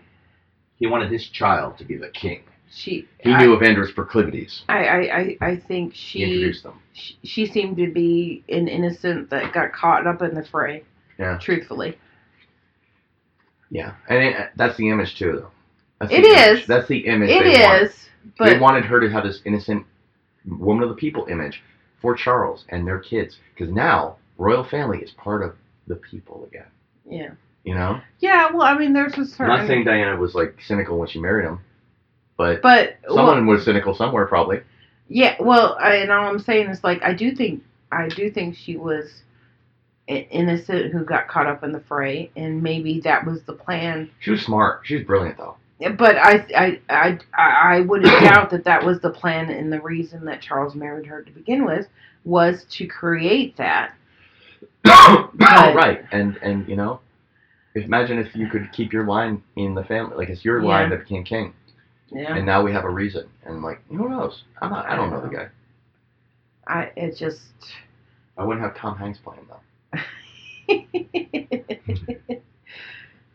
He wanted his child to be the king. She. He I, knew of Andrew's proclivities. I, I, I think she... He introduced them. She, she seemed to be an innocent that got caught up in the fray. Yeah. Truthfully. Yeah. And it, that's the image, too, though. That's it is. Image. That's the image. It they is. Wanted. But they wanted her to have this innocent woman of the people image for Charles and their kids, because now royal family is part of the people again. Yeah. You know. Yeah. Well, I mean, there's this. Her, I'm not saying Diana was like cynical when she married him, but but someone well, was cynical somewhere probably. Yeah. Well, I, and all I'm saying is like I do think I do think she was innocent who got caught up in the fray, and maybe that was the plan. She was smart. She was brilliant though. But I, I, I, I wouldn't doubt that that was the plan, and the reason that Charles married her to begin with was to create that. But, right, and and you know, imagine if you could keep your line in the family, like it's your yeah. line that became king. Yeah. And now we have a reason, and like who knows? I'm not. I don't know the guy. I it just. I wouldn't have Tom Hanks playing though.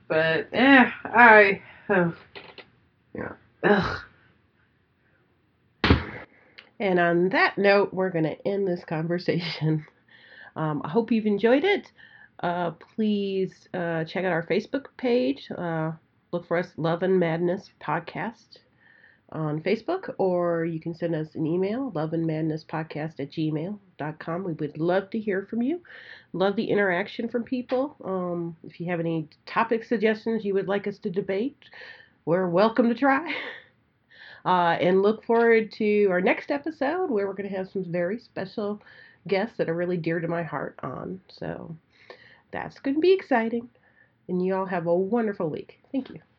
But yeah, I. Oh. Yeah. Ugh. And on that note, we're going to end this conversation. Um, I hope you've enjoyed it. Uh, please uh, check out our Facebook page. Uh, look for us, Love and Madness Podcast on Facebook, or you can send us an email, loveandmadnesspodcast at gmail dot com. We would love to hear from you. Love the interaction from people. Um, if you have any topic suggestions you would like us to debate, we're welcome to try. Uh, and look forward to our next episode where we're going to have some very special guests that are really dear to my heart on. So that's going to be exciting. And you all have a wonderful week. Thank you.